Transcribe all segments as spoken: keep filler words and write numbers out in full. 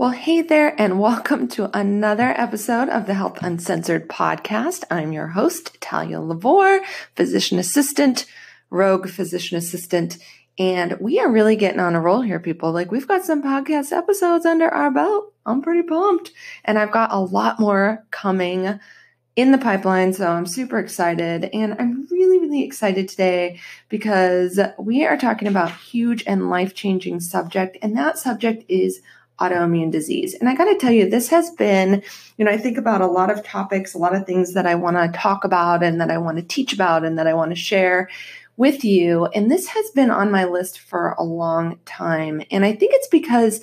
Well, hey there, and welcome to another episode of the Health Uncensored podcast. I'm your host, Talia LaVore, physician assistant, rogue physician assistant, and we are really getting on a roll here, people. Like, we've got some podcast episodes under our belt. I'm pretty pumped, and I've got a lot more coming in the pipeline, so I'm super excited, and I'm really, really excited today because we are talking about a huge and life-changing subject, and that subject is autoimmune disease. And I got to tell you, this has been, you know, I think about a lot of topics, a lot of things that I want to talk about and that I want to teach about and that I want to share with you, and this has been on my list for a long time, and I think it's because,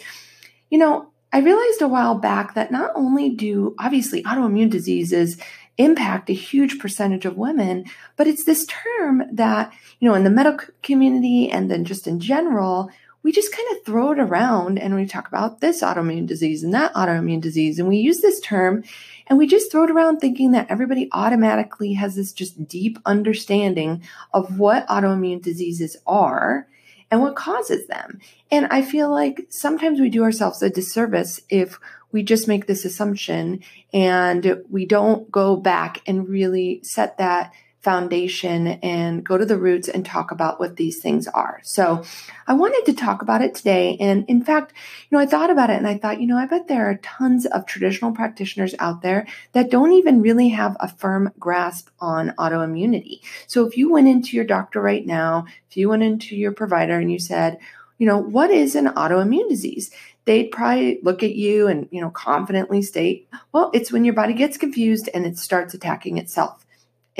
you know, I realized a while back that not only do, obviously, autoimmune diseases impact a huge percentage of women, but it's this term that, you know, in the medical community and then just in general, we just kind of throw it around and we talk about this autoimmune disease and that autoimmune disease. And we use this term and we just throw it around thinking that everybody automatically has this just deep understanding of what autoimmune diseases are and what causes them. And I feel like sometimes we do ourselves a disservice if we just make this assumption and we don't go back and really set that foundation and go to the roots and talk about what these things are. So I wanted to talk about it today. And in fact, you know, I thought about it and I thought, you know, I bet there are tons of traditional practitioners out there that don't even really have a firm grasp on autoimmunity. So if you went into your doctor right now, if you went into your provider and you said, you know, what is an autoimmune disease? They'd probably look at you and, you know, confidently state, well, it's when your body gets confused and it starts attacking itself,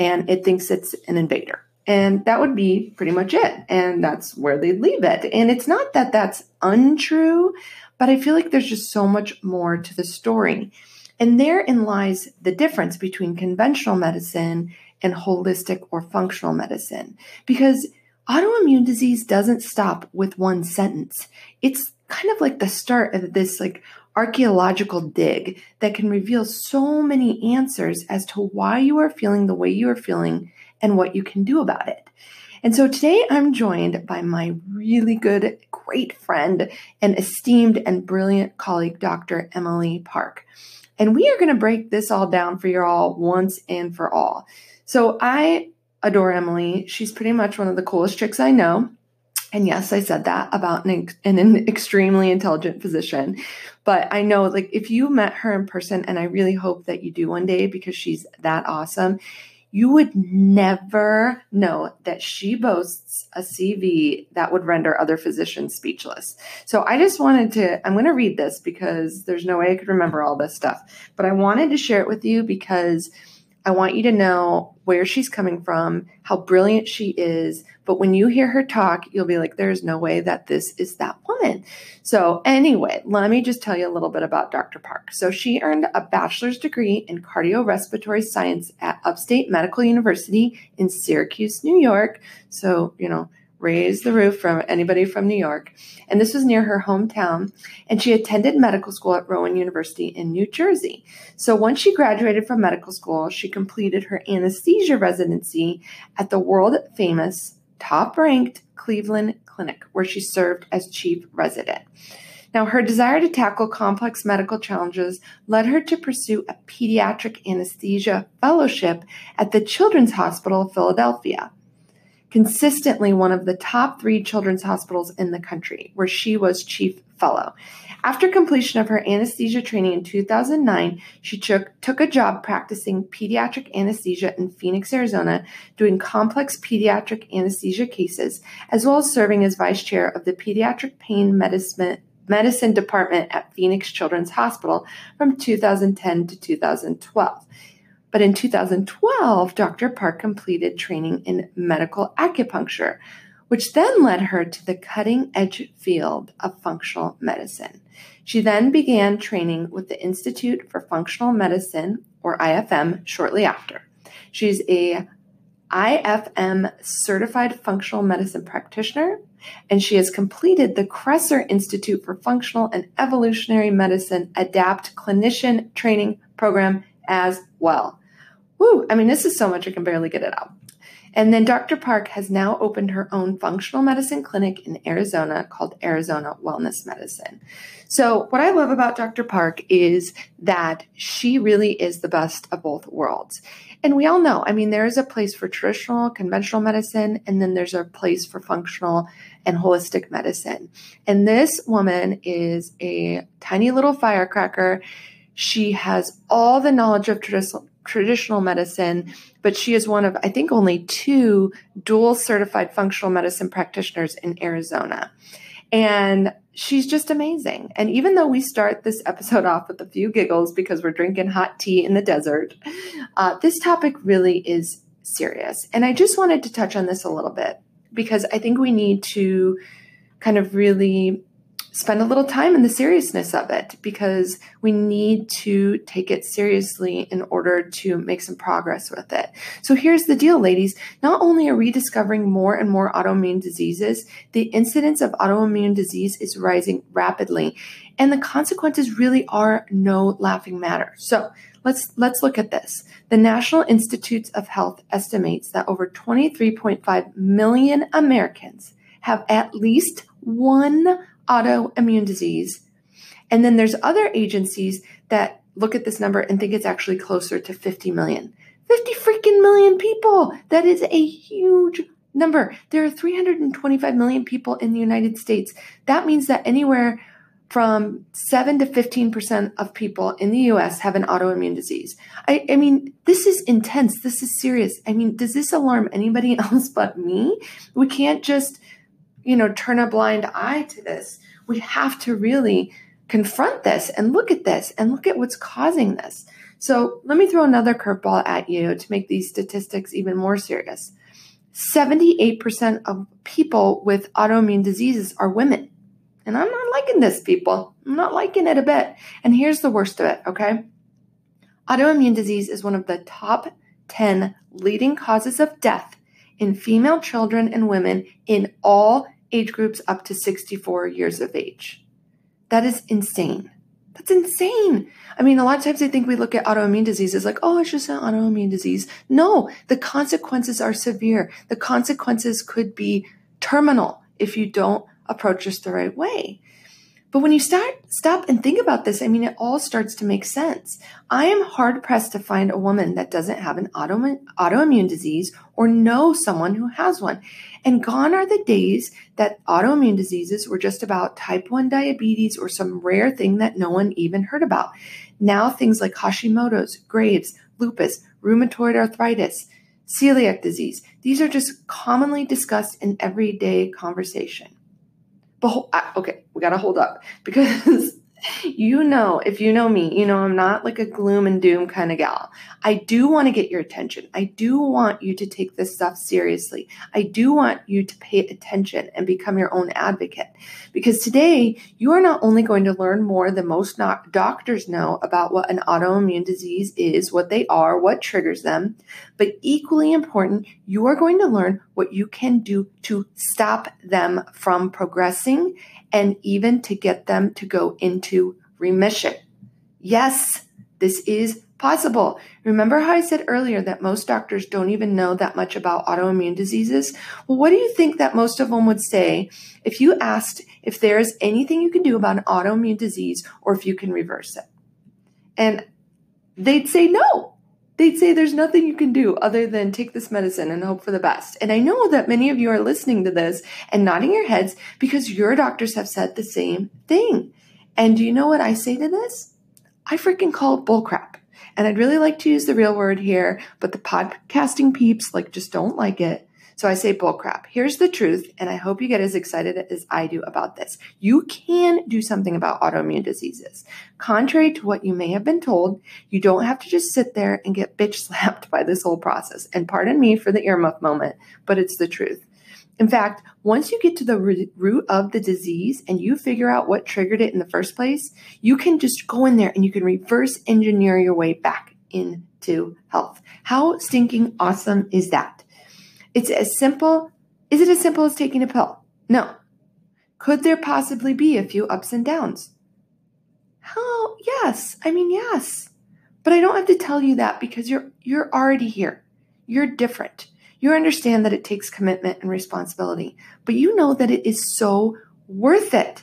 and it thinks it's an invader. And that would be pretty much it. And that's where they leave it. And it's not that that's untrue, but I feel like there's just so much more to the story. And therein lies the difference between conventional medicine and holistic or functional medicine. Because autoimmune disease doesn't stop with one sentence. It's kind of like the start of this like archaeological dig that can reveal so many answers as to why you are feeling the way you are feeling and what you can do about it. And so today I'm joined by my really good, great friend and esteemed and brilliant colleague, Doctor Emily Parke. And we are going to break this all down for you all once and for all. So I adore Emily. She's pretty much one of the coolest chicks I know. And yes, I said that about an, an extremely intelligent physician, but I know like if you met her in person, and I really hope that you do one day because she's that awesome, you would never know that she boasts a C V that would render other physicians speechless. So I just wanted to, I'm going to read this because there's no way I could remember all this stuff, but I wanted to share it with you because I want you to know where she's coming from, how brilliant she is. But when you hear her talk, you'll be like, there's no way that this is that woman. So anyway, let me just tell you a little bit about Doctor Parke. So she earned a bachelor's degree in cardiorespiratory science at Upstate Medical University in Syracuse, New York. So, you know, raise the roof from anybody from New York. And this was near her hometown. And she attended medical school at Rowan University in New Jersey. So once she graduated from medical school, she completed her anesthesia residency at the world-famous, top-ranked Cleveland Clinic, where she served as chief resident. Now, her desire to tackle complex medical challenges led her to pursue a pediatric anesthesia fellowship at the Children's Hospital of Philadelphia, consistently one of the top three children's hospitals in the country, where she was chief fellow. After completion of her anesthesia training in two thousand nine, she took, took a job practicing pediatric anesthesia in Phoenix, Arizona, doing complex pediatric anesthesia cases, as well as serving as vice chair of the Pediatric Pain Medicine, Medicine Department at Phoenix Children's Hospital from two thousand ten to two thousand twelve. But in two thousand twelve, Doctor Parke completed training in medical acupuncture, which then led her to the cutting-edge field of functional medicine. She then began training with the Institute for Functional Medicine, or I F M, shortly after. She's a I F M certified functional medicine practitioner, and she has completed the Kresser Institute for Functional and Evolutionary Medicine ADAPT Clinician Training Program as well. Woo! I mean, this is so much I can barely get it out. And then Doctor Parke has now opened her own functional medicine clinic in Arizona called Arizona Wellness Medicine. So what I love about Doctor Parke is that she really is the best of both worlds. And we all know, I mean, there is a place for traditional, conventional medicine, and then there's a place for functional and holistic medicine. And this woman is a tiny little firecracker. She has all the knowledge of traditional traditional medicine, but she is one of, I think, only two dual certified functional medicine practitioners in Arizona. And she's just amazing. And even though we start this episode off with a few giggles because we're drinking hot tea in the desert, uh, this topic really is serious. And I just wanted to touch on this a little bit because I think we need to kind of really spend a little time in the seriousness of it because we need to take it seriously in order to make some progress with it. So here's the deal, ladies. Not only are we discovering more and more autoimmune diseases, the incidence of autoimmune disease is rising rapidly, and the consequences really are no laughing matter. So let's let's look at this. The National Institutes of Health estimates that over twenty-three point five million Americans have at least one autoimmune disease. And then there's other agencies that look at this number and think it's actually closer to fifty million. fifty freaking million people. That is a huge number. There are three hundred twenty-five million people in the United States. That means that anywhere from seven to fifteen percent of people in the U S have an autoimmune disease. I, I mean, this is intense. This is serious. I mean, does this alarm anybody else but me? We can't just you know, turn a blind eye to this. We have to really confront this and look at this and look at what's causing this. So let me throw another curveball at you to make these statistics even more serious. seventy-eight percent of people with autoimmune diseases are women. And I'm not liking this, people. I'm not liking it a bit. And here's the worst of it, okay? Autoimmune disease is one of the top ten leading causes of death in female children and women in all age groups up to sixty-four years of age. That is insane. That's insane. I mean, a lot of times I think we look at autoimmune diseases like, oh, it's just an autoimmune disease. No, the consequences are severe. The consequences could be terminal if you don't approach this the right way. But when you start, stop and think about this, I mean, it all starts to make sense. I am hard-pressed to find a woman that doesn't have an auto, autoimmune disease or know someone who has one. And gone are the days that autoimmune diseases were just about type one diabetes or some rare thing that no one even heard about. Now things like Hashimoto's, Graves, lupus, rheumatoid arthritis, celiac disease, these are just commonly discussed in everyday conversation. But, okay, we got to hold up because, you know, if you know me, you know, I'm not like a gloom and doom kind of gal. I do want to get your attention. I do want you to take this stuff seriously. I do want you to pay attention and become your own advocate because today you are not only going to learn more than most not doctors know about what an autoimmune disease is, what they are, what triggers them, but equally important, you are going to learn what you can do to stop them from progressing and even to get them to go into remission. Yes, this is possible. Remember how I said earlier that most doctors don't even know that much about autoimmune diseases? Well, what do you think that most of them would say if you asked if there is anything you can do about an autoimmune disease or if you can reverse it? And they'd say no. They'd say there's nothing you can do other than take this medicine and hope for the best. And I know that many of you are listening to this and nodding your heads because your doctors have said the same thing. And do you know what I say to this? I freaking call it bullcrap. And I'd really like to use the real word here, but the podcasting peeps like just don't like it. So I say bullcrap. Here's the truth, and I hope you get as excited as I do about this. You can do something about autoimmune diseases. Contrary to what you may have been told, you don't have to just sit there and get bitch slapped by this whole process. And pardon me for the earmuff moment, but it's the truth. In fact, once you get to the root of the disease and you figure out what triggered it in the first place, you can just go in there and you can reverse engineer your way back into health. How stinking awesome is that? It's as simple. Is it as simple as taking a pill? No. Could there possibly be a few ups and downs? How? Yes. I mean, yes. But I don't have to tell you that because you're you're already here. You're different. You understand that it takes commitment and responsibility, but you know that it is so worth it.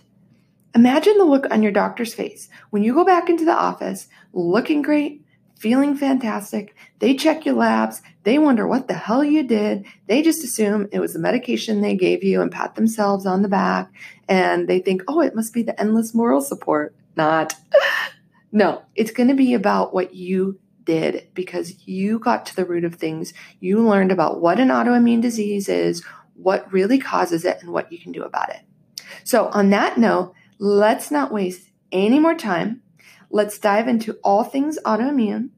Imagine the look on your doctor's face when you go back into the office, looking great, feeling fantastic. They check your labs. They wonder what the hell you did. They just assume it was the medication they gave you and pat themselves on the back. And they think, oh, it must be the endless moral support. Not. No, it's going to be about what you did, because you got to the root of things. You learned about what an autoimmune disease is, what really causes it, and what you can do about it. So on that note, let's not waste any more time. Let's dive into all things autoimmune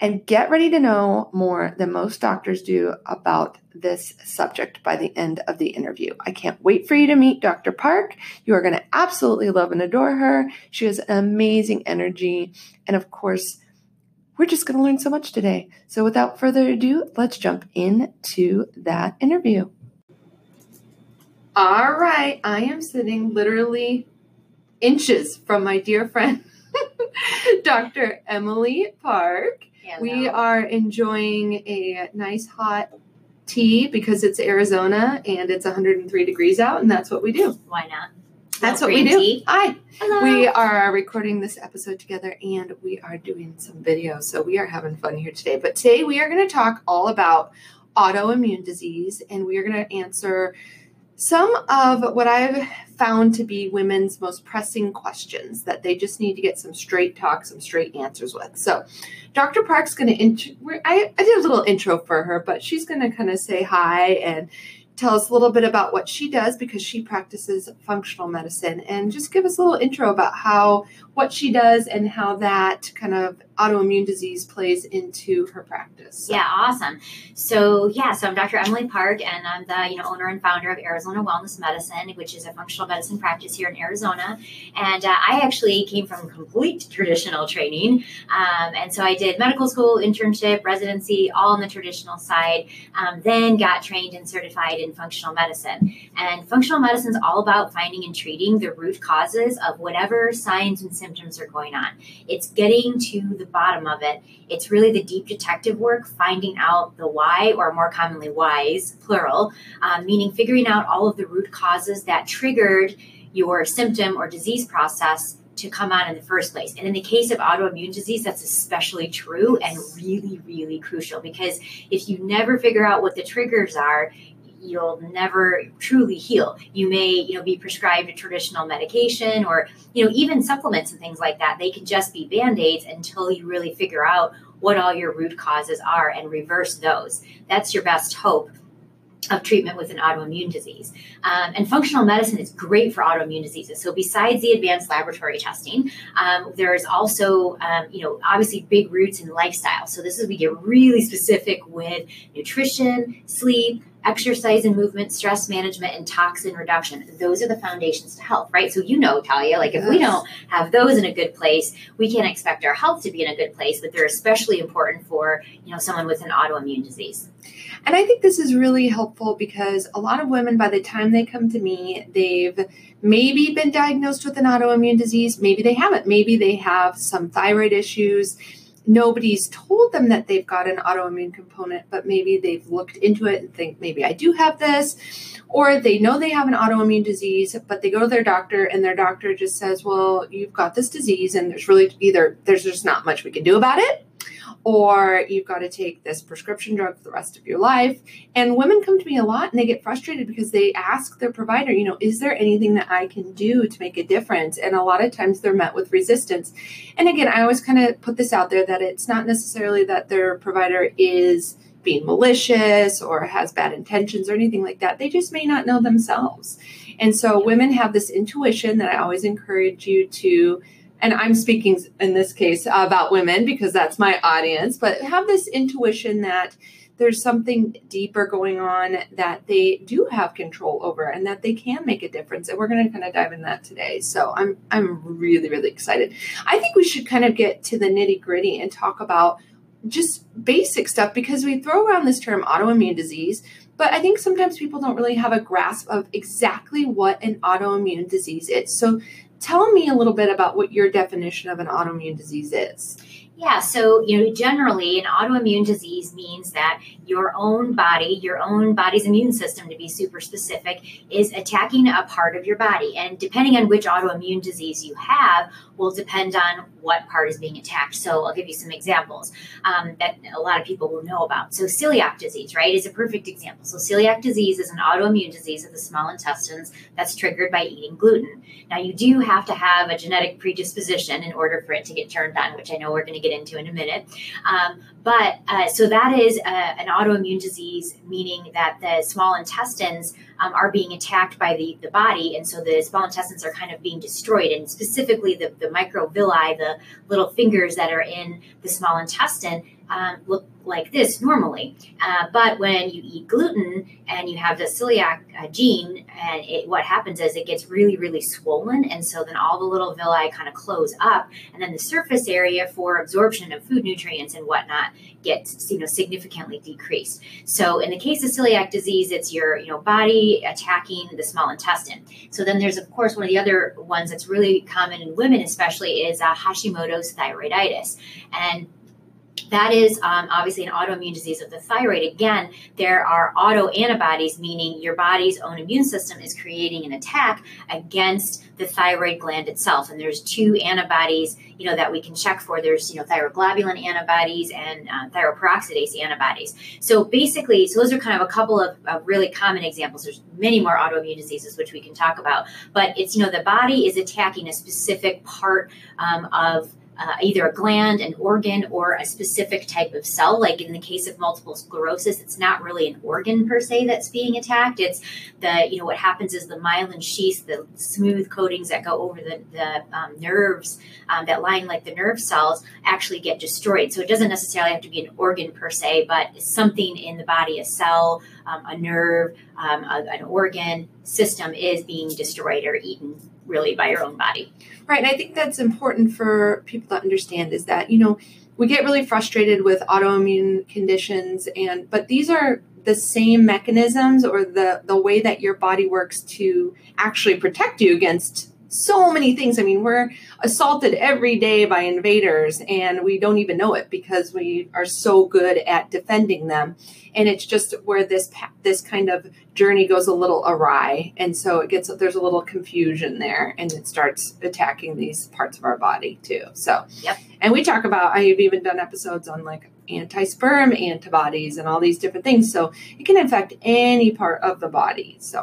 and get ready to know more than most doctors do about this subject by the end of the interview. I can't wait for you to meet Doctor Parke. You are going to absolutely love and adore her. She has amazing energy. And of course, we're just going to learn so much today. So without further ado, let's jump into that interview. All right. I am sitting literally inches from my dear friend, Doctor Emily Parke. Hello. We are enjoying a nice hot tea because it's Arizona and it's one hundred three degrees out, and that's what we do. Why not? That's what we do. Tea. Hi. Hello. We are recording this episode together, and we are doing some video, so we are having fun here today. But today we are going to talk all about autoimmune disease, and we are going to answer some of what I've found to be women's most pressing questions that they just need to get some straight talk, some straight answers with. So Doctor Parke's going to, I, I did a little intro for her, but she's going to kind of say hi and tell us a little bit about what she does, because she practices functional medicine, and just give us a little intro about how, what she does and how that kind of autoimmune disease plays into her practice. So. Yeah, awesome. So yeah, so I'm Doctor Emily Parke, and I'm the you know owner and founder of Arizona Wellness Medicine, which is a functional medicine practice here in Arizona. And uh, I actually came from complete traditional training, um, and so I did medical school, internship, residency, all on the traditional side. Um, then got trained and certified in functional medicine. And functional medicine is all about finding and treating the root causes of whatever signs and symptoms are going on. It's getting to the bottom of it. It's really the deep detective work, finding out the why, or more commonly whys, plural, um, meaning figuring out all of the root causes that triggered your symptom or disease process to come on in the first place. And in the case of autoimmune disease, that's especially true and really, really crucial, because if you never figure out what the triggers are, you'll never truly heal. You may, you know, be prescribed a traditional medication, or, you know, even supplements and things like that. They can just be Band-Aids until you really figure out what all your root causes are and reverse those. That's your best hope of treatment with an autoimmune disease. Um, and functional medicine is great for autoimmune diseases. So besides the advanced laboratory testing, um, there's also, um, you know, obviously big roots in lifestyle. So this is, we get really specific with nutrition, sleep, exercise and movement, stress management, and toxin reduction. Those are the foundations to health, right? So you know, Talia, like if yes. we don't have those in a good place, we can't expect our health to be in a good place, but they're especially important for, you know, someone with an autoimmune disease. And I think this is really helpful, because a lot of women, by the time they come to me, they've maybe been diagnosed with an autoimmune disease. Maybe they haven't. Maybe they have some thyroid issues. Nobody's told them that they've got an autoimmune component, but maybe they've looked into it and think, maybe I do have this, or they know they have an autoimmune disease, but they go to their doctor and their doctor just says, well, you've got this disease and there's really either there's just not much we can do about it, or you've got to take this prescription drug for the rest of your life. And women come to me a lot and they get frustrated because they ask their provider, you know, is there anything that I can do to make a difference? And a lot of times they're met with resistance. And again, I always kind of put this out there that it's not necessarily that their provider is being malicious or has bad intentions or anything like that. They just may not know themselves. And so women have this intuition that I always encourage you to. And I'm speaking in this case about women because that's my audience, but have this intuition that there's something deeper going on that they do have control over and that they can make a difference. And we're going to kind of dive into that today. So I'm I'm really, really excited. I think we should kind of get to the nitty gritty and talk about just basic stuff, because we throw around this term autoimmune disease, but I think sometimes people don't really have a grasp of exactly what an autoimmune disease is. So tell me a little bit about what your definition of an autoimmune disease is. Yeah, so you know, generally an autoimmune disease means that your own body, your own body's immune system, to be super specific, is attacking a part of your body. And depending on which autoimmune disease you have will depend on what part is being attacked. So I'll give you some examples um, that a lot of people will know about. So celiac disease, right, is a perfect example. So celiac disease is an autoimmune disease of the small intestines that's triggered by eating gluten. Now, you do have to have a genetic predisposition in order for it to get turned on, which I know we're going to get into in a minute. Um, but uh, so that is a, an autoimmune disease, meaning that the small intestines um, are being attacked by the, the body. And so the small intestines are kind of being destroyed. And specifically the, the microvilli, the little fingers that are in the small intestine, um, look like this normally. Uh, but when you eat gluten and you have the celiac uh, gene, and it, what happens is it gets really, really swollen. And so then all the little villi kind of close up, and then the surface area for absorption of food nutrients and whatnot gets, you know, significantly decreased. So in the case of celiac disease, it's your, you know, body attacking the small intestine. So then there's, of course, one of the other ones that's really common in women, especially, is uh, Hashimoto's thyroiditis. And that is um, obviously an autoimmune disease of the thyroid. Again, there are autoantibodies, meaning your body's own immune system is creating an attack against the thyroid gland itself. And there's two antibodies, you know, that we can check for. There's, you know, thyroglobulin antibodies and uh, thyroperoxidase antibodies. So basically, so those are kind of a couple of, of really common examples. There's many more autoimmune diseases, which we can talk about. But it's, you know, the body is attacking a specific part um, of Uh, either a gland, an organ, or a specific type of cell. Like in the case of multiple sclerosis, it's not really an organ per se that's being attacked. It's the, you know, what happens is the myelin sheath, the smooth coatings that go over the, the um, nerves um, that line like the nerve cells actually get destroyed. So it doesn't necessarily have to be an organ per se, but something in the body, a cell, um, a nerve, um, a, an organ system is being destroyed or eaten really by your own body. Right. And I think that's important for people to understand, is that, you know, we get really frustrated with autoimmune conditions, and but these are the same mechanisms, or the, the way that your body works to actually protect you against so many things. I mean, we're assaulted every day by invaders, and we don't even know it because we are so good at defending them. And it's just where this this kind of journey goes a little awry, and so it gets there's a little confusion there, and it starts attacking these parts of our body too. So, yep. And we talk about, I've even done episodes on like anti-sperm antibodies and all these different things. So it can affect any part of the body. So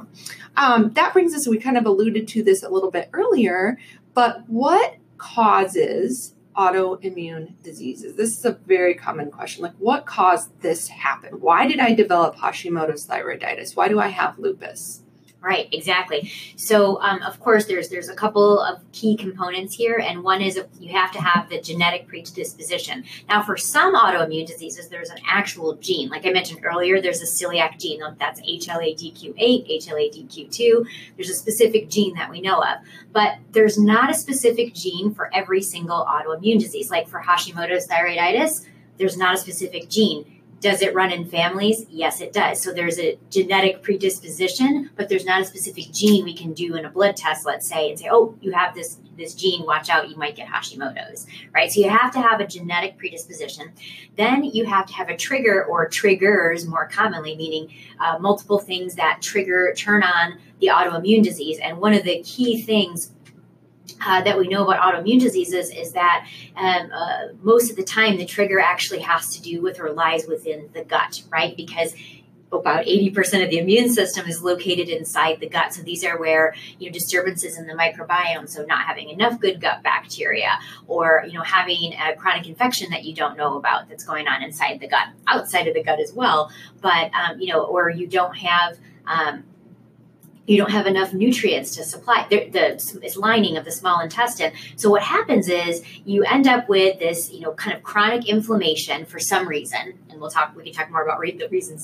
um, that brings us, we kind of alluded to this a little bit earlier, but what causes autoimmune diseases? This is a very common question. Like, what caused this happen? Why did I develop Hashimoto's thyroiditis? Why do I have lupus? Right, exactly. So, um, of course, there's there's a couple of key components here, and one is you have to have the genetic predisposition. Now, for some autoimmune diseases, there's an actual gene. Like I mentioned earlier, there's a celiac gene. That's H L A D Q eight, H L A D Q two. There's a specific gene that we know of. But there's not a specific gene for every single autoimmune disease. Like for Hashimoto's thyroiditis, there's not a specific gene. Does it run in families? Yes, it does. So there's a genetic predisposition, but there's not a specific gene we can do in a blood test, let's say, and say, oh, you have this, this gene, watch out, you might get Hashimoto's, right? So you have to have a genetic predisposition. Then you have to have a trigger, or triggers more commonly, meaning uh, multiple things that trigger, turn on the autoimmune disease. And one of the key things Uh, that we know about autoimmune diseases is that um, uh, most of the time the trigger actually has to do with or lies within the gut, right? Because about eighty percent of the immune system is located inside the gut. So these are where, you know, disturbances in the microbiome, so not having enough good gut bacteria, or, you know, having a chronic infection that you don't know about that's going on inside the gut, outside of the gut as well. But, um, you know, or you don't have... Um, You don't have enough nutrients to supply the, the it's lining of the small intestine. So what happens is you end up with this, you know, kind of chronic inflammation for some reason. And we'll talk, we can talk more about the reasons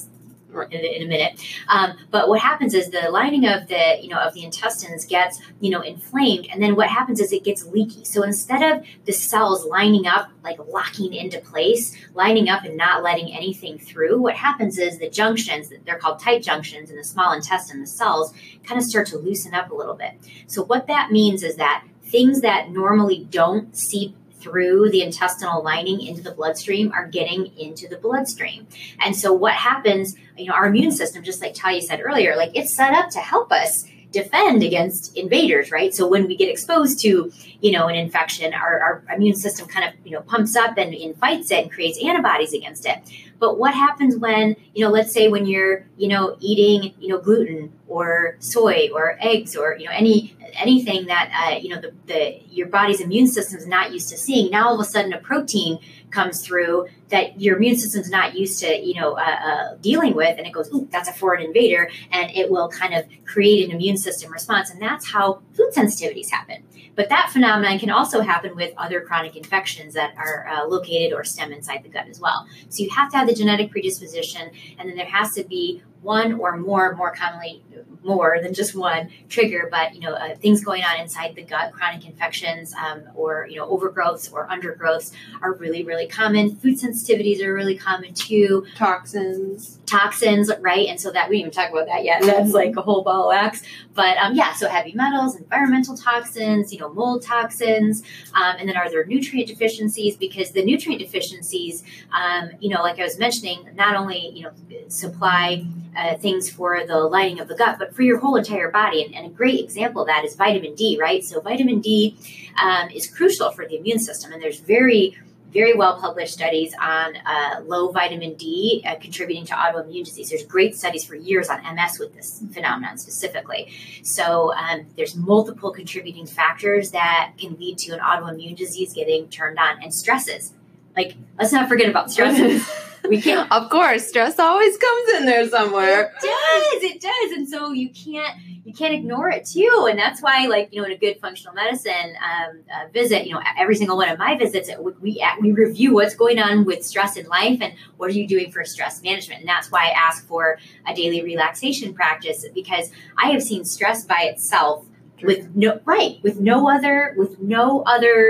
in, in a minute. Um, but what happens is the lining of the, you know, of the intestines gets, you know, inflamed. And then what happens is it gets leaky. So instead of the cells lining up, like locking into place, lining up and not letting anything through, what happens is the junctions, they're called tight junctions in the small intestine, the cells kind of start to loosen up a little bit. So what that means is that things that normally don't seep through the intestinal lining into the bloodstream are getting into the bloodstream. And so what happens, you know, our immune system, just like Talia said earlier, like it's set up to help us defend against invaders, right? So when we get exposed to, you know, an infection, our, our immune system kind of, you know, pumps up and, and fights it and creates antibodies against it. But what happens when, you know, let's say when you're, you know, eating, you know, gluten or soy or eggs or, you know, any anything that, uh, you know, the, the your body's immune system is not used to seeing. Now all of a sudden a protein comes through that your immune system's not used to, you know, uh, uh, dealing with, and it goes, ooh, that's a foreign invader, and it will kind of create an immune system response, and that's how food sensitivities happen. But that phenomenon can also happen with other chronic infections that are uh, located or stem inside the gut as well. So you have to have the genetic predisposition, and then there has to be one or more, more commonly more than just one trigger, but, you know, uh, things going on inside the gut, chronic infections um, or, you know, overgrowths or undergrowths are really, really common. Food sensitivities are really common too. Toxins. Toxins, right? And so that, we didn't even talk about that yet. That's like a whole ball of wax. But um, yeah, so heavy metals, environmental toxins, you know, mold toxins, um, and then are there nutrient deficiencies? Because the nutrient deficiencies, um, you know, like I was mentioning, not only, you know, supply Uh, things for the lining of the gut, but for your whole entire body. And, and a great example of that is vitamin D, right? So vitamin D um, is crucial for the immune system. And there's very, very well-published studies on uh, low vitamin D uh, contributing to autoimmune disease. There's great studies for years on M S with this phenomenon specifically. So um, there's multiple contributing factors that can lead to an autoimmune disease getting turned on, and stresses. Like, let's not forget about stresses. We can't. Of course, stress always comes in there somewhere. It does, it does. And so you can't you can't ignore it too. And that's why, like, you know, in a good functional medicine um, uh, visit, you know, every single one of my visits, we we review what's going on with stress in life and what are you doing for stress management. And that's why I ask for a daily relaxation practice, because I have seen stress by itself with no right, with no other, with no other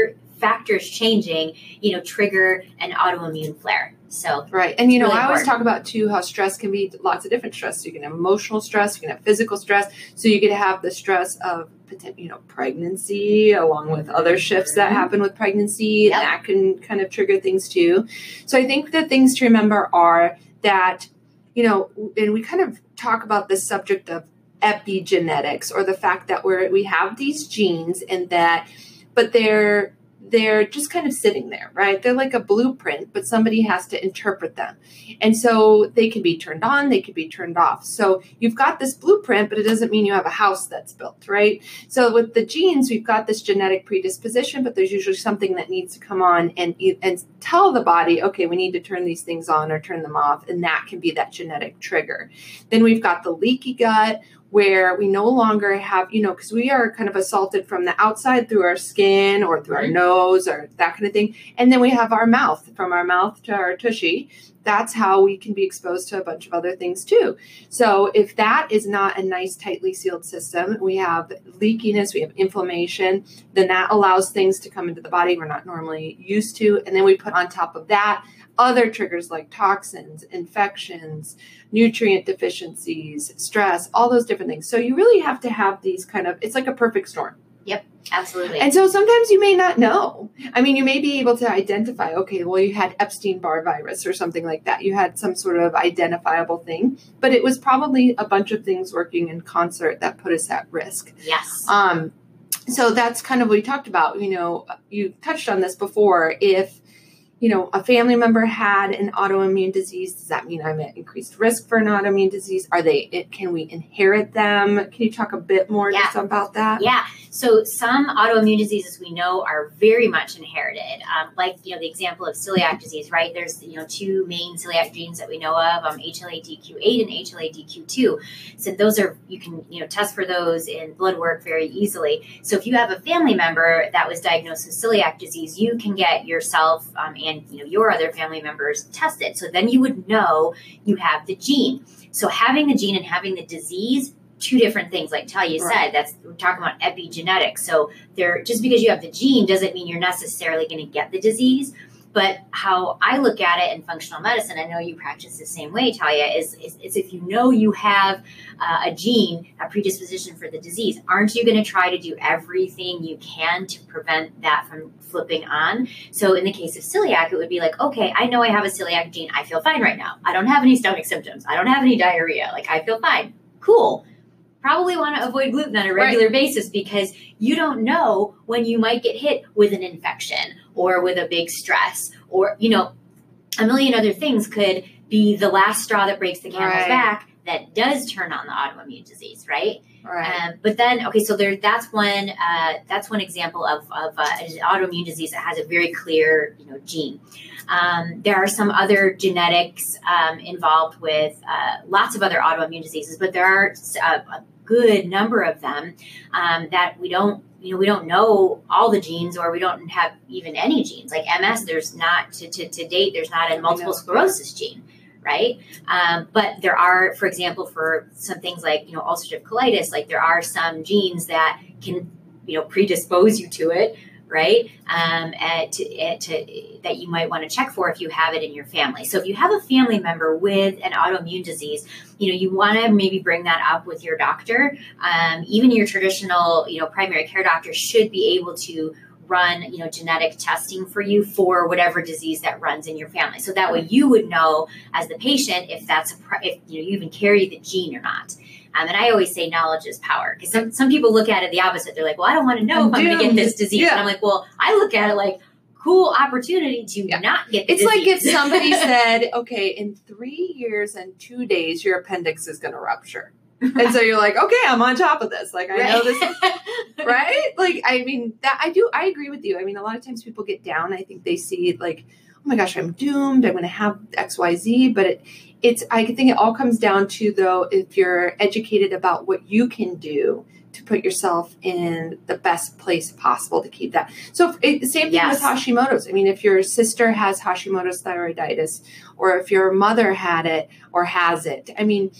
factors changing, you know, trigger an autoimmune flare. So, right. And, you know, really I always important. talk about too, how stress can be lots of different stress. So you can have emotional stress, you can have physical stress. So you could have the stress of, you know, pregnancy along with other shifts that happen with pregnancy. Yep. And that can kind of trigger things too. So I think the things to remember are that, you know, and we kind of talk about this subject of epigenetics, or the fact that we're, we have these genes, and that, but they're, they're just kind of sitting there, right? They're like a blueprint, but somebody has to interpret them. And so they can be turned on, they can be turned off. So you've got this blueprint, but it doesn't mean you have a house that's built, right? So with the genes, we've got this genetic predisposition, but there's usually something that needs to come on and, and tell the body, okay, we need to turn these things on or turn them off. And that can be that genetic trigger. Then we've got the leaky gut, where we no longer have, you know, because we are kind of assaulted from the outside through our skin or through our nose or that kind of thing. And then we have our mouth, from our mouth to our tushy. That's how we can be exposed to a bunch of other things too. So if that is not a nice, tightly sealed system, we have leakiness, we have inflammation, then that allows things to come into the body we're not normally used to. And then we put on top of that other triggers like toxins, infections, nutrient deficiencies, stress, all those different things. So you really have to have these kind of, it's like a perfect storm. Yep, absolutely. And so sometimes you may not know. I mean, you may be able to identify, okay, well, you had Epstein-Barr virus or something like that. You had some sort of identifiable thing, but it was probably a bunch of things working in concert that put us at risk. Yes. Um. So that's kind of what we talked about. You know, you touched on this before. If you know, a family member had an autoimmune disease, does that mean I'm at increased risk for an autoimmune disease? Are they, it, can we inherit them? Can you talk a bit more yeah. just about that? Yeah. So some autoimmune diseases we know are very much inherited. Um, like, you know, the example of celiac disease, right? There's, you know, two main celiac genes that we know of, um, H L A D Q eight and H L A D Q two. So those are, you can, you know, test for those in blood work very easily. So if you have a family member that was diagnosed with celiac disease, you can get yourself, um, and, you know, your other family members tested. So then you would know you have the gene. So having the gene and having the disease, two different things, like Talia said, right. That's, we're talking about epigenetics. So there, just because you have the gene doesn't mean you're necessarily going to get the disease. But how I look at it in functional medicine, I know you practice the same way, Talia, is, is, is if you know you have uh, a gene, a predisposition for the disease, aren't you going to try to do everything you can to prevent that from flipping on? So in the case of celiac, it would be like, okay, I know I have a celiac gene. I feel fine right now. I don't have any stomach symptoms. I don't have any diarrhea. Like, I feel fine. Cool. Probably want to avoid gluten on a regular right. basis, because you don't know when you might get hit with an infection or with a big stress, or, you know, a million other things could be the last straw that breaks the camel's right. back that does turn on the autoimmune disease, right? Right. Um, but then, okay, so there, that's one, uh, that's one example of, of uh, an autoimmune disease that has a very clear, you know, gene. Um, there are some other genetics um, involved with uh, lots of other autoimmune diseases, but there are uh, good number of them um, that we don't, you know, we don't know all the genes, or we don't have even any genes. Like M S, there's not to, to, to date, there's not a multiple sclerosis gene, right? Um, but there are, for example, for some things like, you know, ulcerative colitis, like there are some genes that can, you know, predispose you to it, right? Um, at, to, at, to, that you might want to check for if you have it in your family. So if you have a family member with an autoimmune disease, you know, you want to maybe bring that up with your doctor. Um, even your traditional, you know, primary care doctor should be able to run, you know, genetic testing for you for whatever disease that runs in your family. So that way you would know as the patient if that's, a, if you know, you even carry the gene or not. Um, and I always say knowledge is power, because some, some people look at it the opposite. They're like, well, I don't want to know I'm if doomed. I'm going to get this disease. Yeah. And I'm like, well, I look at it like, cool opportunity to yeah. not get the it's disease. Like if somebody said, okay, in three years and two days, your appendix is going to rupture. And so you're like, okay, I'm on top of this. Like, I right. know this, is, right? Like, I mean, that I do, I agree with you. I mean, a lot of times people get down. I think they see like, oh my gosh, I'm doomed. I'm going to have X, Y, Z. But it, it's, I think it all comes down to, though, if you're educated about what you can do to put yourself in the best place possible to keep that. So it, same thing yes. with Hashimoto's. I mean, if your sister has Hashimoto's thyroiditis, or if your mother had it or has it, I mean,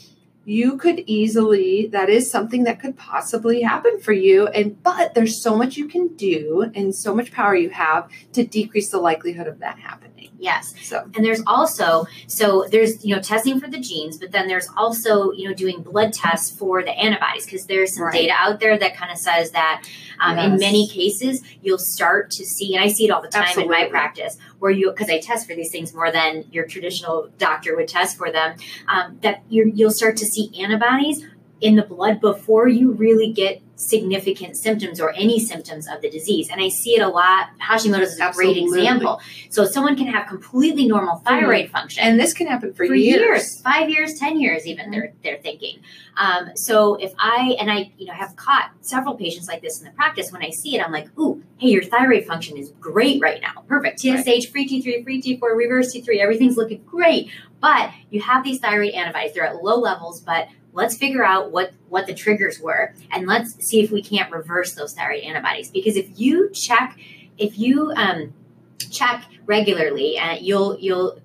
you could easily, that is something that could possibly happen for you. And, but there's so much you can do and so much power you have to decrease the likelihood of that happening. Yes. So, and there's also, so there's, you know, testing for the genes, but then there's also, you know, doing blood tests for the antibodies, because there's some right. data out there that kind of says that um, yes. in many cases you'll start to see, and I see it all the time Absolutely. in my practice where you, because I test for these things more than your traditional doctor would test for them, um, that you're, you'll start to see see antibodies in the blood before you really get significant symptoms or any symptoms of the disease. And I see it a lot. Hashimoto's is a Absolutely. great example. So someone can have completely normal thyroid function. And this can happen for, for years. years, five years, ten years, even mm-hmm. they're, they're thinking. Um, so if I, and I, you know, have caught several patients like this in the practice, when I see it, I'm like, ooh, hey, your thyroid function is great right now. Perfect. T S H, right. free T three, free T four, reverse T three, everything's looking great. But you have these thyroid antibodies. They're at low levels, but let's figure out what, what the triggers were, and let's see if we can't reverse those thyroid antibodies. Because if you check, if you um, check regularly, uh, you'll you'll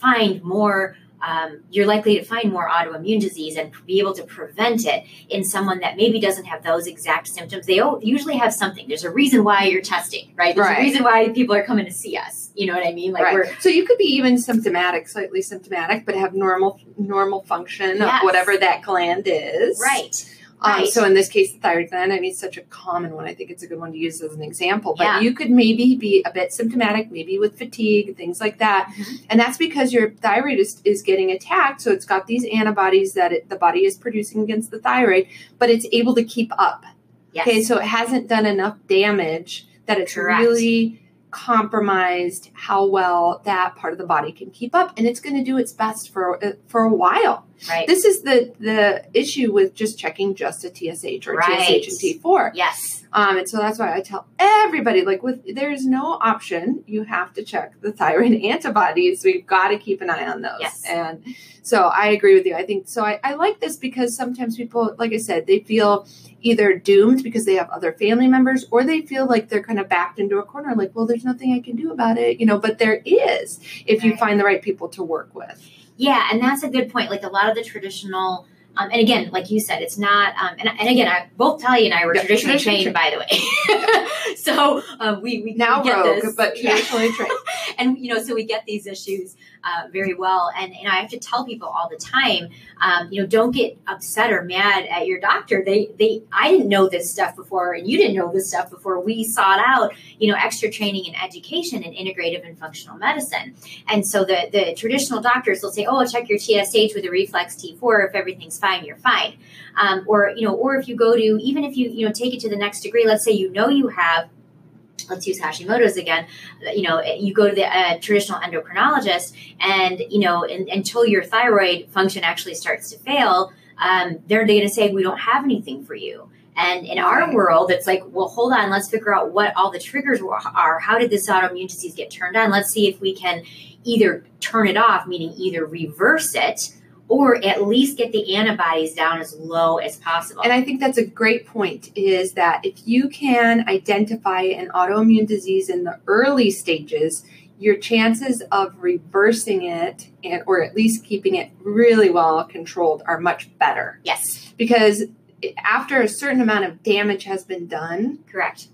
find more. Um, you're likely to find more autoimmune disease and be able to prevent it in someone that maybe doesn't have those exact symptoms. They usually have something. There's a reason why you're testing, right? There's right. a reason why people are coming to see us. You know what I mean? Like right. we're, so you could be even symptomatic, slightly symptomatic, but have normal normal function yes. of whatever that gland is. Right. Um, right. So in this case, the thyroid gland, I mean, it's such a common one. I think it's a good one to use as an example. But yeah. you could maybe be a bit symptomatic, maybe with fatigue, things like that. Mm-hmm. And that's because your thyroid is, is getting attacked. So it's got these antibodies that it, the body is producing against the thyroid, but it's able to keep up. Yes. Okay, so it hasn't done enough damage that it's Correct. really compromised how well that part of the body can keep up, and it's going to do its best for for a while. Right. This is the the issue with just checking just a T S H or right. T S H and T four. Yes. Um. And so that's why I tell everybody, like, with there's no option, you have to check the thyroid antibodies. We've got to keep an eye on those. Yes. And so I agree with you. I think so. I, I like this because sometimes people, like I said, they feel either doomed because they have other family members, or they feel like they're kind of backed into a corner, like, well, there's nothing I can do about it, you know, but there is if right. you find the right people to work with. Yeah. And that's a good point. Like a lot of the traditional, um, and again, like you said, it's not, um, and, and again, I, both Talia and I were yeah, traditionally trained, trained, by the way. so um, we, we now we get rogue, this. But traditionally yeah. trained. And, you know, so we get these issues uh, very well. And, and I have to tell people all the time, um, you know, don't get upset or mad at your doctor. They, they, I didn't know this stuff before, and you didn't know this stuff before. We sought out, you know, extra training and education in integrative and functional medicine. And so the, the traditional doctors will say, oh, check your T S H with a reflex T four. If everything's fine, you're fine. Um, or, you know, or if you go to, even if you, you know, take it to the next degree, let's say, you know, you have, let's use Hashimoto's again, you know, you go to the uh, traditional endocrinologist and, you know, in, until your thyroid function actually starts to fail, um, they're going to say, we don't have anything for you. And in our world, it's like, well, hold on, let's figure out what all the triggers are. How did this autoimmune disease get turned on? Let's see if we can either turn it off, meaning either reverse it, or at least get the antibodies down as low as possible. And I think that's a great point, is that if you can identify an autoimmune disease in the early stages, your chances of reversing it and or at least keeping it really well controlled are much better. Yes. Because after a certain amount of damage has been done, correct,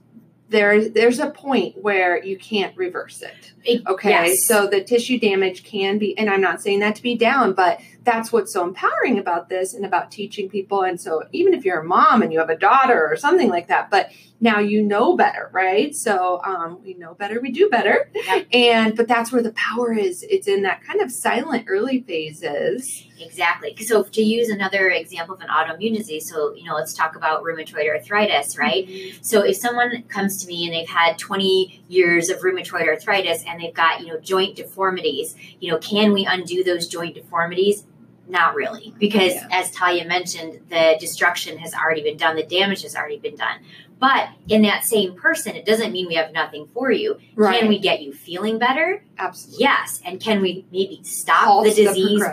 There, there's a point where you can't reverse it. Okay. Yes. So the tissue damage can be, and I'm not saying that to be down, but that's what's so empowering about this and about teaching people. And so even if you're a mom and you have a daughter or something like that, but now you know better, right? So um, we know better, we do better. Yep. And, but that's where the power is. It's in that kind of silent early phases. Exactly. So to use another example of an autoimmune disease, so, you know, let's talk about rheumatoid arthritis, right? Mm-hmm. So if someone comes to me and they've had twenty years of rheumatoid arthritis and they've got, you know, joint deformities, you know, can we undo those joint deformities? Not really, because yeah. as Talia mentioned, the destruction has already been done. The damage has already been done. But in that same person, it doesn't mean we have nothing for you. Right. Can we get you feeling better? Absolutely. Yes. And can we maybe stop Halt the disease the progression?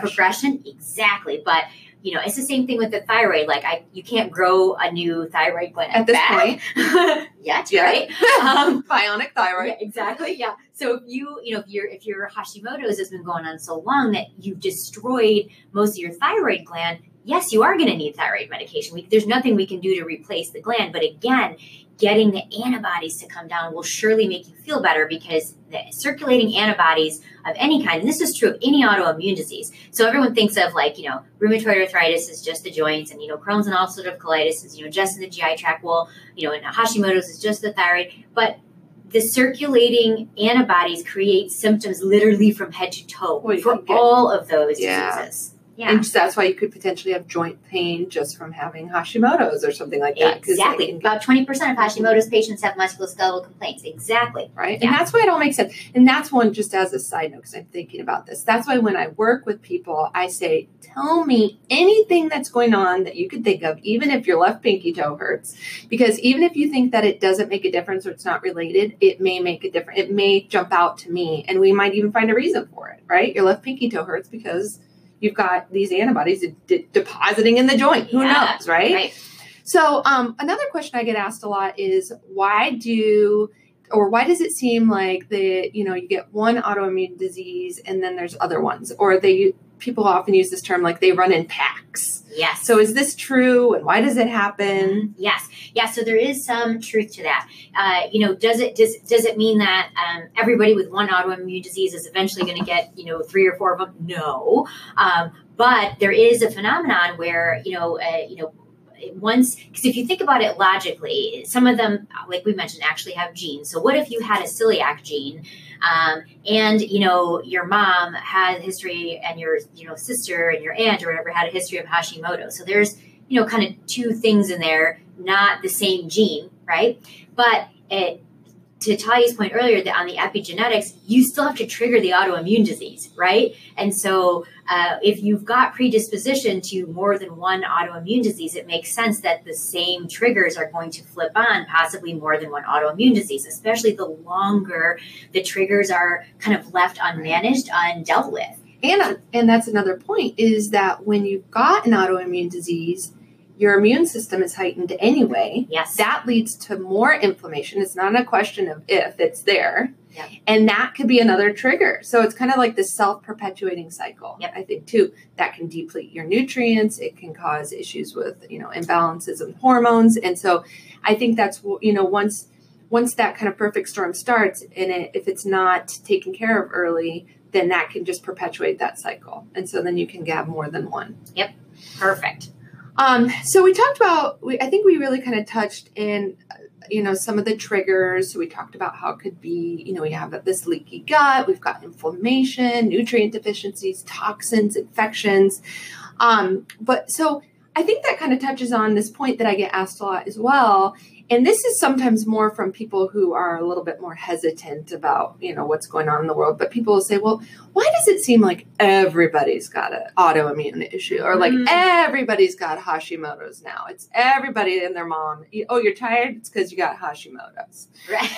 progression? Exactly. But you know, it's the same thing with the thyroid. Like, I, you can't grow a new thyroid gland at this back. point. Yet, yeah, right? Um, Bionic thyroid. Yeah, exactly. Yeah. So if you, you know, if your if your Hashimoto's has been going on so long that you've destroyed most of your thyroid gland, yes, you are going to need thyroid medication. We, there's nothing we can do to replace the gland, but again, getting the antibodies to come down will surely make you feel better, because the circulating antibodies of any kind, and this is true of any autoimmune disease. So everyone thinks of, like, you know, rheumatoid arthritis is just the joints, and, you know, Crohn's and ulcerative colitis is, you know, just in the G I tract. Well, you know, and Hashimoto's is just the thyroid, but the circulating antibodies create symptoms literally from head to toe well, for get, all of those yeah. diseases. Yeah. And that's why you could potentially have joint pain just from having Hashimoto's or something like that. Exactly. Get... About twenty percent of Hashimoto's patients have musculoskeletal complaints. Exactly. Right. Yeah. And that's why it all makes sense. And that's one, just as a side note, because I'm thinking about this. That's why when I work with people, I say, tell me anything that's going on that you could think of, even if your left pinky toe hurts. Because even if you think that it doesn't make a difference or it's not related, it may make a difference. It may jump out to me, and we might even find a reason for it, right? Your left pinky toe hurts because you've got these antibodies de- de- depositing in the joint. Who yeah, knows, right? right? So um, another question I get asked a lot is, why do, or why does it seem like the, you know, you get one autoimmune disease and then there's other ones? Or they people often use this term, like, they run in packs. Yes. So is this true, and why does it happen? Yes. Yeah. So there is some truth to that. Uh, you know, does it, does, does it mean that um, everybody with one autoimmune disease is eventually going to get, you know, three or four of them? No. Um, but there is a phenomenon where, you know, uh, you know, once, because if you think about it logically, some of them, like we mentioned, actually have genes. So what if you had a celiac gene, um, and, you know, your mom had a history, and your, you know, sister and your aunt or whatever had a history of Hashimoto. So there's, you know, kind of two things in there, not the same gene, right? But it, to Talia's point earlier, that on the epigenetics, you still have to trigger the autoimmune disease, right? And so uh, if you've got predisposition to more than one autoimmune disease, it makes sense that the same triggers are going to flip on possibly more than one autoimmune disease, especially the longer the triggers are kind of left unmanaged, undealt with. And, and that's another point, is that when you've got an autoimmune disease, your immune system is heightened anyway. Yes. That leads to more inflammation. It's not a question of if, it's there. Yep. And that could be another trigger. So it's kind of like this self-perpetuating cycle, yep. I think, too. That can deplete your nutrients. It can cause issues with, you know, imbalances in hormones. And so I think that's, you know, once once that kind of perfect storm starts, and it, if it's not taken care of early, then that can just perpetuate that cycle. And so then you can have more than one. Yep. Perfect. Um, so we talked about, we, I think we really kind of touched in, you know, some of the triggers. So we talked about how it could be, you know, we have this leaky gut, we've got inflammation, nutrient deficiencies, toxins, infections. Um, but so I think that kind of touches on this point that I get asked a lot as well. And this is sometimes more from people who are a little bit more hesitant about, you know, what's going on in the world. But people will say, well, why does it seem like everybody's got an autoimmune issue, or like mm. everybody's got Hashimoto's now? It's everybody and their mom. Oh, you're tired? It's because you got Hashimoto's. Right.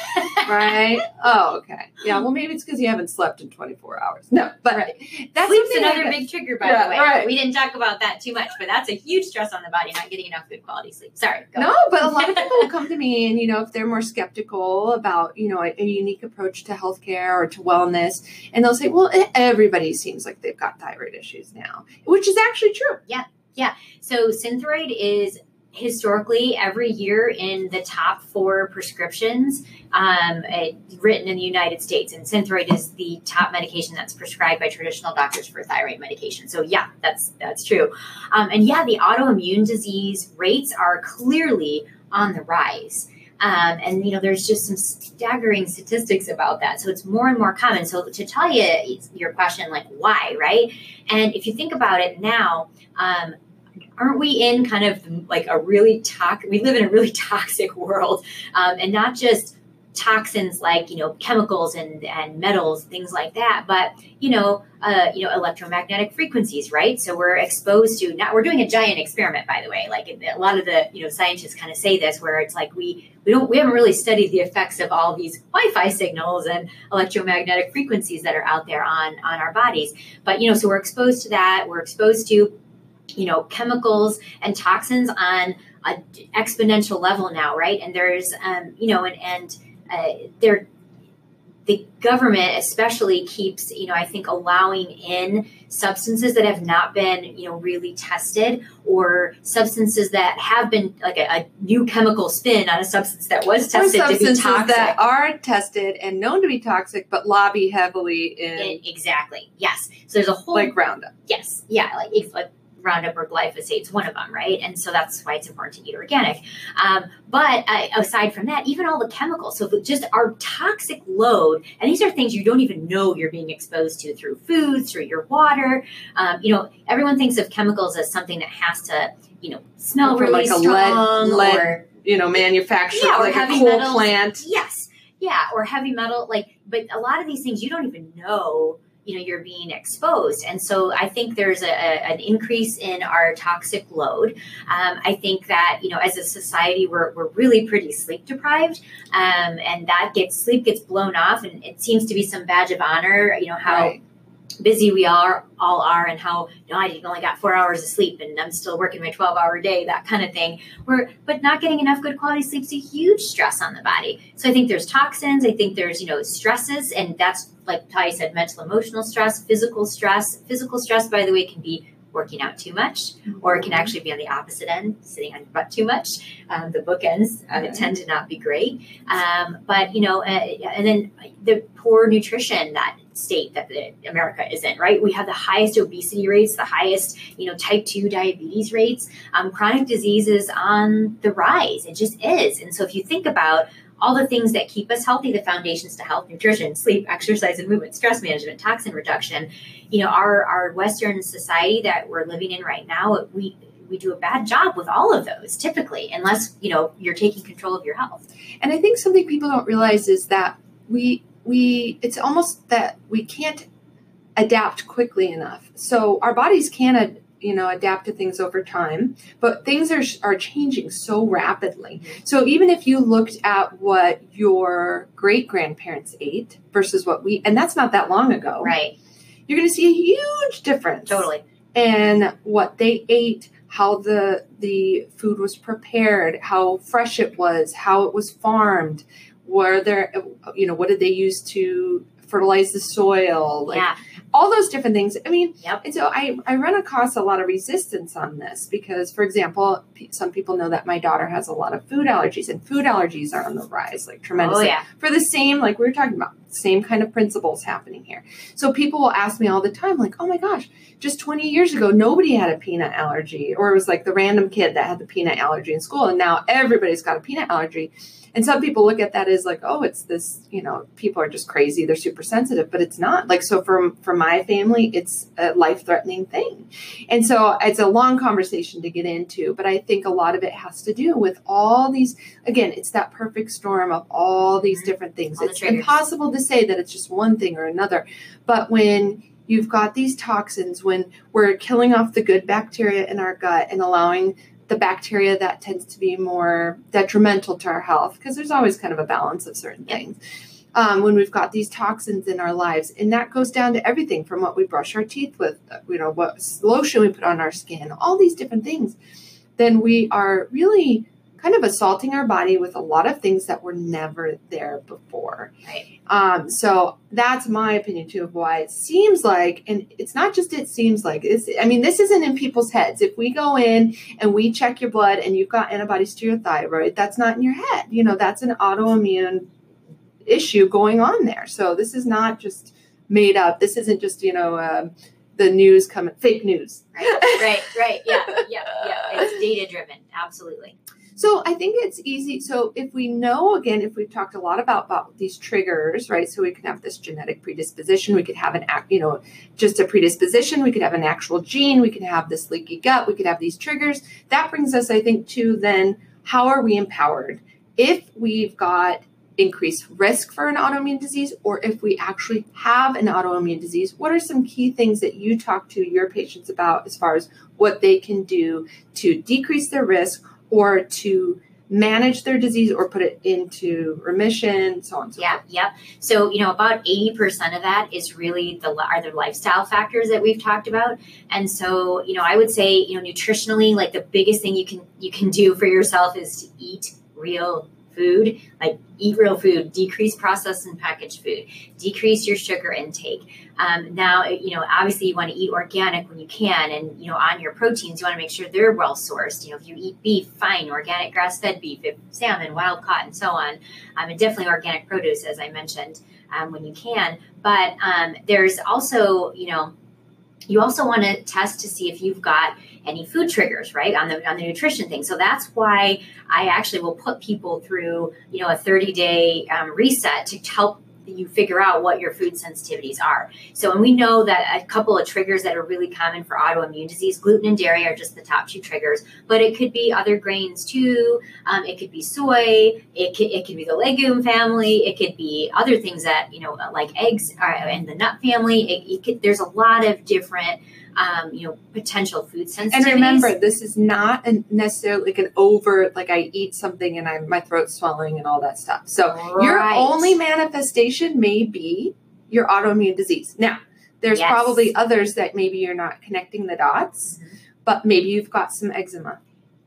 Right? Oh, okay. Yeah, well, maybe it's because you haven't slept in twenty-four hours. No, but right. that's Sleep's another that, big trigger, by yeah, the way. Right. We didn't talk about that too much, but that's a huge stress on the body, not getting enough good quality sleep. Sorry. Go no, on. But a lot of people come to me and, you know, if they're more skeptical about, you know, a, a unique approach to healthcare or to wellness, and they'll say, well, everybody seems like they've got thyroid issues now, which is actually true. Yeah. Yeah. So Synthroid is historically every year in the top four prescriptions um, it, written in the United States. And Synthroid is the top medication that's prescribed by traditional doctors for thyroid medication. So yeah, that's, that's true. Um, and yeah, the autoimmune disease rates are clearly on the rise. Um, and, you know, there's just some staggering statistics about that. So it's more and more common. So to tell you your question, like why, right? And if you think about it now, um, aren't we in kind of like a really toxic, we live in a really toxic world, um, and not just toxins like, you know, chemicals and, and metals, things like that, but, you know, uh, you know, electromagnetic frequencies, right? So we're exposed to, not, we're doing a giant experiment, by the way, like a lot of the, you know, scientists kind of say this, where it's like, we, we don't, we haven't really studied the effects of all these Wi-Fi signals and electromagnetic frequencies that are out there on, on our bodies. But, you know, so we're exposed to that. We're exposed to, you know, chemicals and toxins on an exponential level now. Right. And there's, um, you know, and, and, Uh, they're, the government especially keeps, you know, I think allowing in substances that have not been, you know, really tested, or substances that have been like a, a new chemical spin on a substance that was tested to be toxic. Substances that are tested and known to be toxic, but lobby heavily in. in exactly. Yes. So there's a whole. Like Roundup. Yes. Yeah. Like if like. Roundup or glyphosate is one of them, right? And so that's why it's important to eat organic. Um, but uh, aside from that, even all the chemicals, so the, just our toxic load, and these are things you don't even know you're being exposed to through foods, through your water. Um, you know, everyone thinks of chemicals as something that has to, you know, smell really like strong. A lead, lead, or, you know, manufactured, yeah, like a coal metals. Plant. Yes. Yeah, or heavy metal. Like, but a lot of these things you don't even know you know, you're being exposed. And so I think there's a, a, an increase in our toxic load. Um, I think that, you know, as a society, we're, we're really pretty sleep deprived. Um, and that gets, sleep gets blown off, and it seems to be some badge of honor, you know, how right. busy we are all are, and how, no, I only got four hours of sleep and I'm still working my twelve hour day, that kind of thing. We're, but not getting enough good quality sleep's a huge stress on the body. So I think there's toxins. I think there's, you know, stresses, and that's, like Ty said, mental, emotional stress, physical stress. Physical stress, by the way, can be working out too much, or it can actually be on the opposite end, sitting on your butt too much. Um, the bookends uh, okay. tend to not be great. Um, but, you know, uh, and then the poor nutrition, that state that the, America is in, right? We have the highest obesity rates, the highest, you know, type two diabetes rates. Um, chronic disease is on the rise. It just is. And so if you think about all the things that keep us healthy, the foundations to health, nutrition, sleep, exercise and movement, stress management, toxin reduction, you know, our, our Western society that we're living in right now, we we do a bad job with all of those typically, unless, you know, you're taking control of your health. And I think something people don't realize is that we, we it's almost that we can't adapt quickly enough. So our bodies can ad- you know, adapt to things over time, but things are are changing so rapidly. So even if you looked at what your great-grandparents ate versus what we, and that's not that long ago. Right. You're going to see a huge difference. Totally. In what they ate, how the the food was prepared, how fresh it was, how it was farmed, were there, you know, what did they use to fertilize the soil? Like, yeah. all those different things. I mean, yep. And so I, I run across a lot of resistance on this because, for example, p- some people know that my daughter has a lot of food allergies, and food allergies are on the rise, like tremendously. Oh, yeah. For the same, like we were talking about, same kind of principles happening here. So people will ask me all the time, like, oh my gosh, just twenty years ago, nobody had a peanut allergy, or it was like the random kid that had the peanut allergy in school, and now everybody's got a peanut allergy. And some people look at that as like, oh, it's this, you know, people are just crazy. They're super sensitive, but it's not. Like, so for, for my family, it's a life-threatening thing. And so it's a long conversation to get into, but I think a lot of it has to do with all these, again, it's that perfect storm of all these different things. It's impossible to say that it's just one thing or another, but when you've got these toxins, when we're killing off the good bacteria in our gut and allowing the bacteria that tends to be more detrimental to our health, because there's always kind of a balance of certain things. Um, when we've got these toxins in our lives, and that goes down to everything from what we brush our teeth with, you know, what lotion we put on our skin, all these different things, then we are really kind of assaulting our body with a lot of things that were never there before. Right. Um, so that's my opinion too of why it seems like, and it's not just it seems like, it's, I mean, this isn't in people's heads. If we go in and we check your blood and you've got antibodies to your thyroid, that's not in your head. You know, that's an autoimmune issue going on there. So this is not just made up. This isn't just, you know, um, the news coming, fake news. Right, right, right. Yeah, yeah, yeah. It's data driven. Absolutely. So I think it's easy. So if we know, again, if we've talked a lot about, about these triggers, right? So we can have this genetic predisposition. We could have an, you know, just a predisposition. We could have an actual gene. We could have this leaky gut. We could have these triggers. That brings us, I think, to then how are we empowered? If we've got increased risk for an autoimmune disease, or if we actually have an autoimmune disease, what are some key things that you talk to your patients about as far as what they can do to decrease their risk or to manage their disease or put it into remission, so on and so yeah, forth. Yeah, so, you know, about eighty percent of that is really the are the lifestyle factors that we've talked about. And so, you know, I would say, you know, nutritionally, like the biggest thing you can you can do for yourself is to eat real food, like eat real food, decrease processed and packaged food, decrease your sugar intake. Um, now, you know, obviously you want to eat organic when you can. And, you know, on your proteins, you want to make sure they're well sourced. You know, if you eat beef, fine, organic grass-fed beef, salmon, wild caught, and so on. Um, and definitely organic produce, as I mentioned, um, when you can. But um, there's also, you know, you also want to test to see if you've got any food triggers, right, on the on the nutrition thing. So that's why I actually will put people through, you know, a thirty-day um, reset to help you figure out what your food sensitivities are. So, and we know that a couple of triggers that are really common for autoimmune disease, gluten and dairy are just the top two triggers, but it could be other grains too. Um, it could be soy. It could, it could be the legume family. It could be other things that, you know, like eggs are, and the nut family. It, it could, there's a lot of different Um, you know, potential food sensitivities. And remember, this is not a necessarily like an over, like I eat something and I my throat's swelling and all that stuff. So right. Your only manifestation may be your autoimmune disease. Now, there's yes. probably others that maybe you're not connecting the dots, mm-hmm. but maybe you've got some eczema.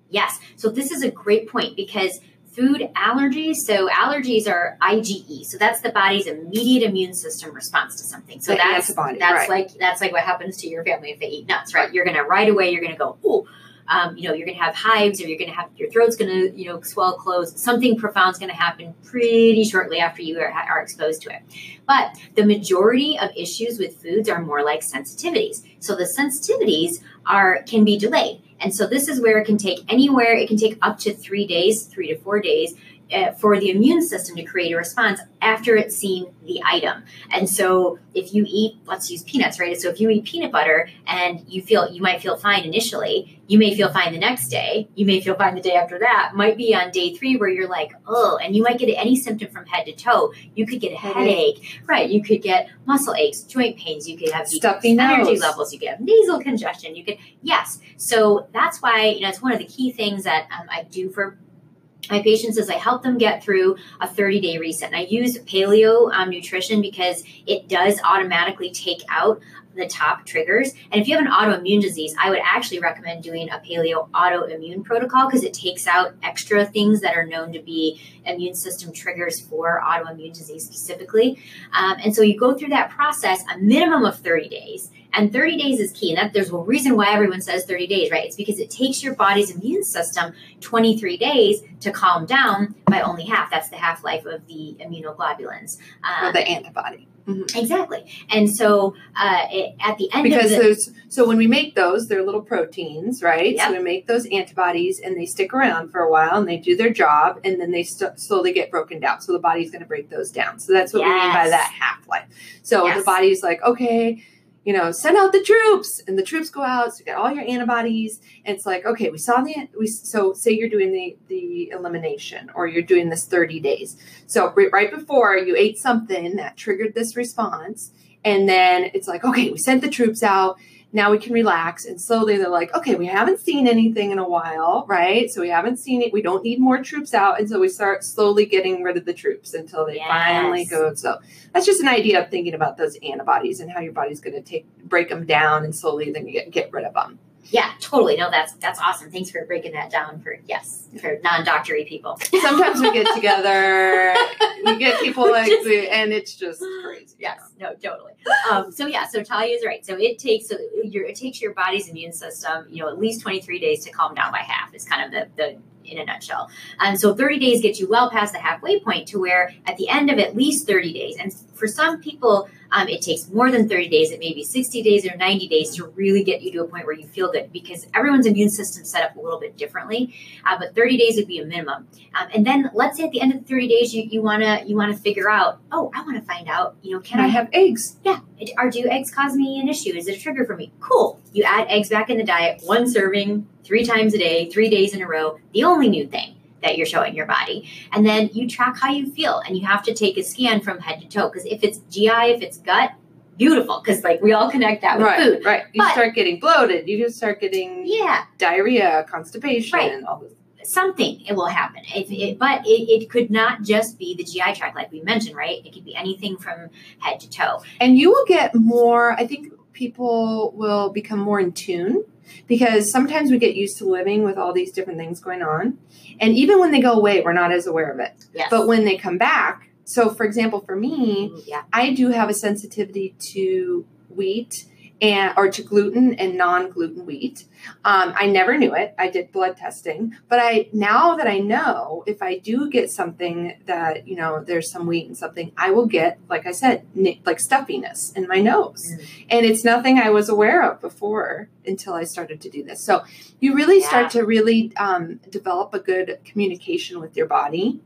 Yes. So this is a great point because food allergies. So allergies are I G E. So that's the body's immediate immune system response to something. So that's that's right. like that's like what happens to your family if they eat nuts, right? You're gonna right away. You're gonna go, ooh, um, you know, you're gonna have hives, or you're gonna have your throat's gonna, you know, swell closed. Something profound's gonna happen pretty shortly after you are, are exposed to it. But the majority of issues with foods are more like sensitivities. So the sensitivities are can be delayed. And so this is where it can take anywhere, it can take up to three days, three to four days uh, for the immune system to create a response after it's seen the item. And so if you eat, let's use peanuts, right? So if you eat peanut butter and you feel, you might feel fine initially, you may feel fine the next day, you may feel fine the day after that, might be on day three where you're like, oh, and you might get any symptom from head to toe. You could get a headache, right? You could get muscle aches, joint pains. You could have stuffy nose, energy levels. You could have nasal congestion. You could, yes. So that's why, you know, it's one of the key things that um, I do for my patients is I help them get through a thirty-day reset. And I use paleo um, nutrition because it does automatically take out the top triggers. And if you have an autoimmune disease, I would actually recommend doing a paleo autoimmune protocol because it takes out extra things that are known to be immune system triggers for autoimmune disease specifically. Um, and so you go through that process a minimum of thirty days. And thirty days is key. And that, there's a reason why everyone says thirty days, right? It's because it takes your body's immune system twenty-three days to calm down by only half. That's the half-life of the immunoglobulins. Um, or the antibody. Mm-hmm. Exactly. And so uh, it, at the end because of the... Because so when we make those, they're little proteins, right? Yep. So we make those antibodies and they stick around for a while and they do their job and then they st- slowly get broken down. So the body's going to break those down. So that's what yes. we mean by that half-life. So yes. the body's like, okay... you know, send out the troops, and the troops go out. So you get all your antibodies. And it's like, okay, we saw the, we, so say you're doing the, the elimination or you're doing this thirty days. So right before you ate something that triggered this response. And then it's like, okay, we sent the troops out. Now we can relax. And slowly they're like, okay, we haven't seen anything in a while, right? So we haven't seen it. We don't need more troops out. And so we start slowly getting rid of the troops until they yes. finally go. So that's just an idea of thinking about those antibodies and how your body's going to take break them down and slowly then get, get rid of them. Yeah, totally. No, that's that's awesome. Thanks for breaking that down for, yes, for non-doctor-y people. Sometimes we get together, we get people like, just, we, and it's just crazy. Yes, no, totally. Um, so yeah, so Talia is right. So it takes so your it takes your body's immune system, you know, at least twenty-three days to calm down by half is kind of the, the in a nutshell. And um, so thirty days gets you well past the halfway point to where at the end of at least thirty days, and for some people, um, it takes more than thirty days, it may be sixty days or ninety days to really get you to a point where you feel good because everyone's immune system is set up a little bit differently. Uh, but thirty days would be a minimum. Um, and then let's say at the end of the thirty days, you, you want to you wanna figure out, oh, I want to find out, you know, can I, I have eggs? Yeah. Are do eggs cause me an issue? Is it a trigger for me? Cool. You add eggs back in the diet, one serving, three times a day, three days in a row, the only new thing that you're showing your body. And then you track how you feel and you have to take a scan from head to toe because if it's G I, if it's gut, beautiful because like we all connect that with right, food. Right, you but, start getting bloated. You just start getting yeah. diarrhea, constipation, right. and all this. Something it will happen, it, it, but it, it could not just be the G I tract like we mentioned, right? It could be anything from head to toe. And you will get more, I think people will become more in tune because sometimes we get used to living with all these different things going on. And even when they go away, we're not as aware of it. Yes. But when they come back, so for example, for me, yeah. I do have a sensitivity to wheat and or to gluten and non-gluten wheat. Um, I never knew it. I did blood testing. But I now that I know, if I do get something that, you know, there's some wheat and something, I will get, like I said, n- like stuffiness in my nose. Mm. And it's nothing I was aware of before until I started to do this. So you really yeah. start to really um, develop a good communication with your body.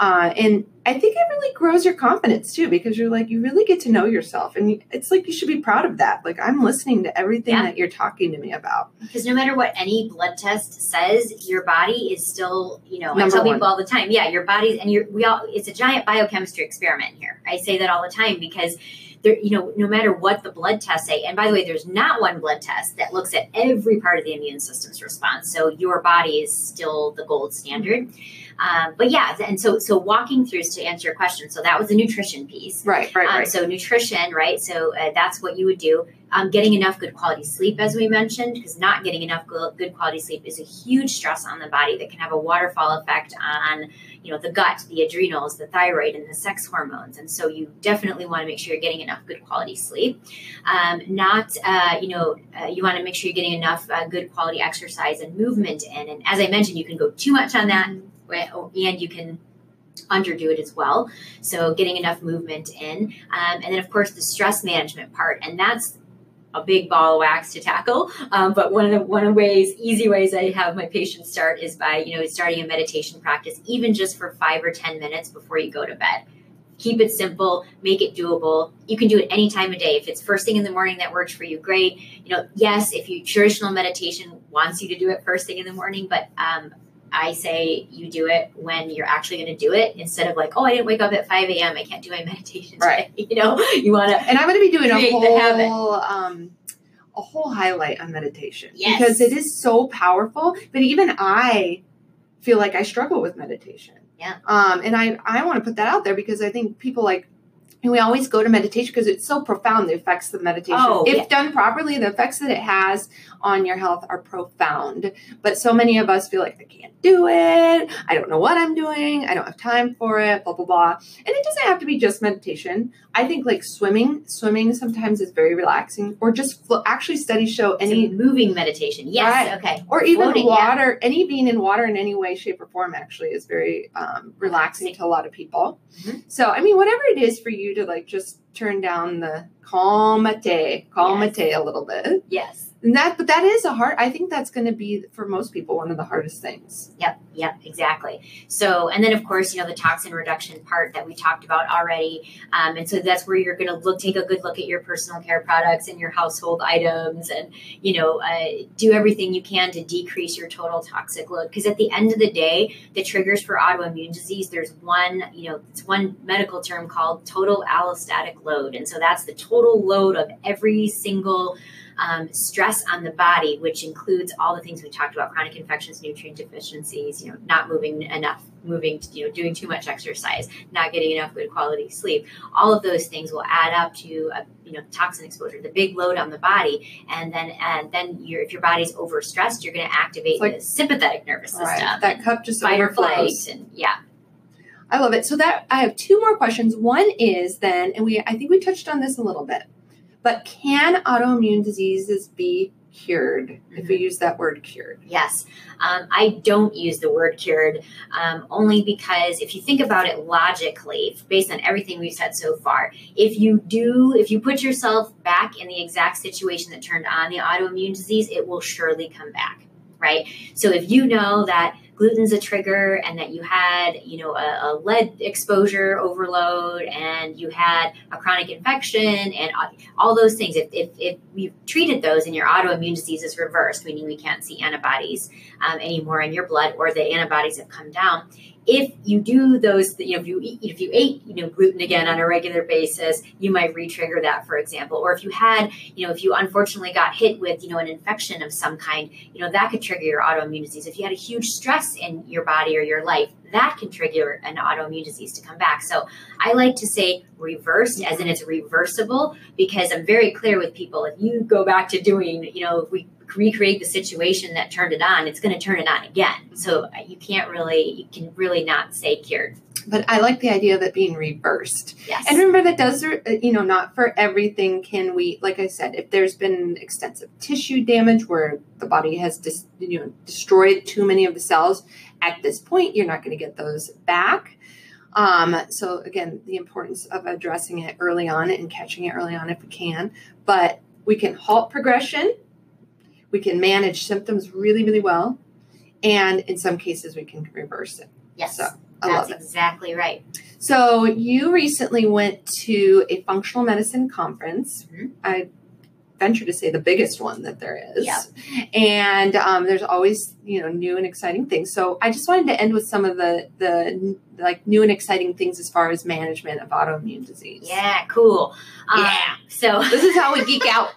Uh, and I think it really grows your confidence too, because you're like, you really get to know yourself and you, it's like, you should be proud of that. Like I'm listening to everything yeah. that you're talking to me about. Because no matter what any blood test says, your body is still, you know, Number I tell one. people all the time, yeah, your body's and you're, we all, it's a giant biochemistry experiment here. I say that all the time because there, you know, no matter what the blood tests say, and by the way, there's not one blood test that looks at every part of the immune system's response. So your body is still the gold standard. Um, but yeah, and so so walking through to answer your question. So that was the nutrition piece. Right, right, um, right. So nutrition, right? So uh, that's what you would do. Um, getting enough good quality sleep, as we mentioned, because not getting enough good quality sleep is a huge stress on the body that can have a waterfall effect on, you know, the gut, the adrenals, the thyroid, and the sex hormones. And so you definitely want to make sure you're getting enough good quality sleep. Um, not, uh, you know, uh, you want to make sure you're getting enough uh, good quality exercise and movement in. And as I mentioned, you can go too much on that, and you can underdo it as well. So getting enough movement in. Um, and then, of course, the stress management part. And that's a big ball of wax to tackle. Um, but one of the one of ways, easy ways I have my patients start is by, you know, starting a meditation practice, even just for five or ten minutes before you go to bed. Keep it simple, make it doable. You can do it any time of day. If it's first thing in the morning that works for you, great. You know, yes, if you traditional meditation wants you to do it first thing in the morning, but um, I say you do it when you're actually going to do it instead of like, oh, I didn't wake up at five a.m. I can't do my meditation today. Right. You know, you want to. And I'm going to be doing a whole, um, a whole highlight on meditation. Yes. Because it is so powerful. But even I feel like I struggle with meditation. Yeah. Um, and I, I want to put that out there because I think people like And we always go to meditation because it's so profound, the effects of meditation. Oh, if yeah. done properly, the effects that it has on your health are profound. But so many of us feel like I can't do it. I don't know what I'm doing. I don't have time for it, blah, blah, blah. And it doesn't have to be just meditation. I think like swimming, swimming sometimes is very relaxing, or just flo- actually studies show any so moving meditation. Yes. Right? Okay. Or even floating, water, yeah. any being in water in any way, shape or form actually is very um, relaxing okay. to a lot of people. Mm-hmm. So, I mean, whatever it is for you, to like just turn down the calmate, calmate yes. a little bit. Yes. And that, but that is a hard, I think that's going to be for most people, one of the hardest things. Yep. Yep. Exactly. So, and then of course, you know, the toxin reduction part that we talked about already. Um, and so that's where you're going to look, take a good look at your personal care products and your household items and, you know, uh, do everything you can to decrease your total toxic load. Cause at the end of the day, the triggers for autoimmune disease, there's one, you know, it's one medical term called total allostatic load. And so that's the total load of every single Um, stress on the body, which includes all the things we talked about: chronic infections, nutrient deficiencies, you know, not moving enough, moving, you know, doing too much exercise, not getting enough good quality sleep. All of those things will add up to, a, you know, toxin exposure, the big load on the body. And then, and then you're, if your body's overstressed, you're going to activate like, the sympathetic nervous system. Right. That cup just fight or flight, and yeah. I love it. So that I have two more questions. One is then, and we, I think we touched on this a little bit, but can autoimmune diseases be cured, mm-hmm. if we use that word cured? Yes. Um, I don't use the word cured um, only because if you think about it logically, based on everything we've said so far, if you do, if you put yourself back in the exact situation that turned on the autoimmune disease, it will surely come back, right? So if you know that gluten's a trigger and that you had, you know, a, a lead exposure overload and you had a chronic infection and all those things. If, if, if we've treated those and your autoimmune disease is reversed, meaning we can't see antibodies um, anymore in your blood or the antibodies have come down. If you do those, you know, if you eat, if you ate, you know, gluten again on a regular basis, you might re-trigger that, for example. Or if you had, you know, if you unfortunately got hit with, you know, an infection of some kind, you know, that could trigger your autoimmune disease. If you had a huge stress in your body or your life, that can trigger an autoimmune disease to come back. So I like to say reversed, as in it's reversible, because I'm very clear with people. If you go back to doing, you know, if we recreate the situation that turned it on, it's going to turn it on again. So you can't really, you can really not say cured. But I like the idea of it being reversed. Yes. And remember that does, you know, not for everything can we, like I said, if there's been extensive tissue damage where the body has dis, you know, destroyed too many of the cells, at this point, you're not going to get those back. Um, so again, the importance of addressing it early on and catching it early on if we can. But we can halt progression. We can manage symptoms really, really well. And in some cases, we can reverse it. Yes. So. I That's love it. Exactly right. So you recently went to a functional medicine conference. Mm-hmm. I venture to say the biggest one that there is. Yeah. And um, there's always, you know, new and exciting things. So I just wanted to end with some of the, the like new and exciting things as far as management of autoimmune disease. Yeah, cool. Yeah. Um, so this is how we geek out.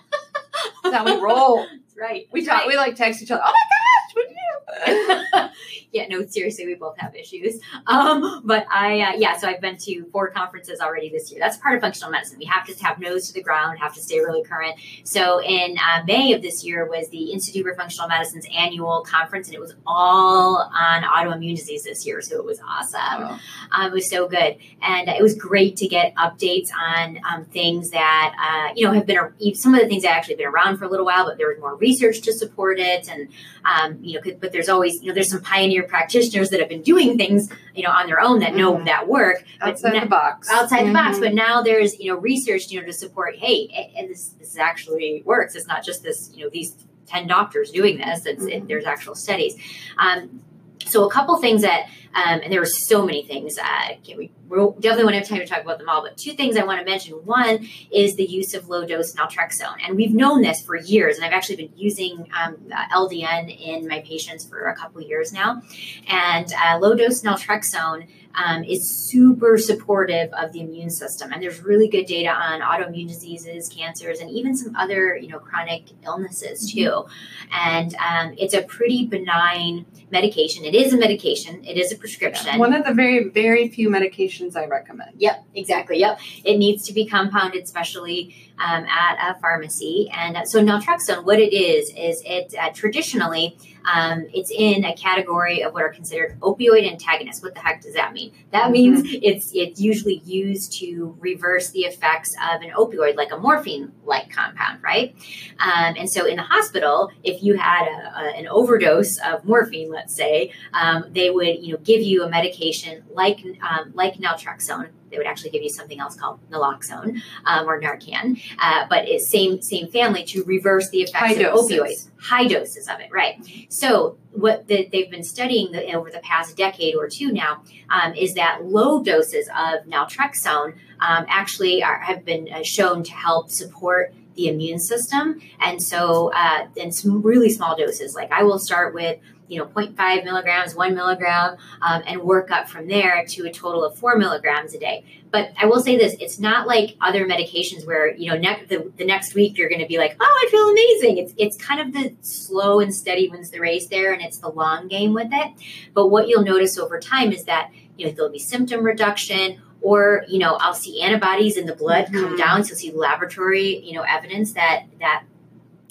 This is how we roll. That's right. We talk. Right. We like text each other. Oh my gosh, what do you do? Yeah, no, seriously, we both have issues. Um, but I, uh, yeah, so I've been to four conferences already this year. That's part of functional medicine. We have to have nose to the ground, have to stay really current. So in uh, May of this year was the Institute for Functional Medicine's annual conference, and it was all on autoimmune disease this year. So it was awesome. Wow. Um, it was so good. And it was great to get updates on um, things that, uh, you know, have been, some of the things that have actually been around for a little while, but there was more research to support it. And, um, you know, but there's always, you know, there's some pioneer practitioners that have been doing things, you know, on their own that know mm-hmm. that work outside now, the box, outside mm-hmm. the box. But now there's, you know, research, you know, to support, hey, and this, this actually works. It's not just this, you know, these ten doctors doing this. It's, mm-hmm. it, there's actual studies. Um, so a couple things that, um, and there were so many things. Uh, we definitely won't have time to talk about them all, but two things I want to mention. One is the use of low-dose naltrexone. And we've known this for years, and I've actually been using um, L D N in my patients for a couple years now. And uh, low-dose naltrexone um, is super supportive of the immune system. And there's really good data on autoimmune diseases, cancers, and even some other, you know, chronic illnesses too. And um, it's a pretty benign medication. It is a medication. It is a prescription. One of the very, very few medications I recommend. Yep, exactly. Yep. It needs to be compounded, especially um, at a pharmacy. And so naltrexone, what it is, is it uh, traditionally, um, it's in a category of what are considered opioid antagonists. What the heck does that mean? That means mm-hmm. it's it's usually used to reverse the effects of an opioid, like a morphine-like compound, right? Um, and so in the hospital, if you had a, a, an overdose of morphine, let's say, um, they would you know give you a medication like um, like naltrexone. They would actually give you something else called naloxone um, or Narcan, uh, but it's same same family to reverse the effects high of doses. opioids, high doses of it, right? So what the, they've been studying the, over the past decade or two now um, is that low doses of naltrexone um, actually are, have been shown to help support the immune system, and so uh, in some really small doses. Like I will start with, you know, zero point five milligrams, one milligram, um, and work up from there to a total of four milligrams a day. But I will say this, it's not like other medications where, you know, ne- the, the next week you're going to be like, oh, I feel amazing. It's it's kind of the slow and steady wins the race there, and it's the long game with it. But what you'll notice over time is that, you know, there'll be symptom reduction, or, you know, I'll see antibodies in the blood mm-hmm. come down. So you'll see laboratory, you know, evidence that that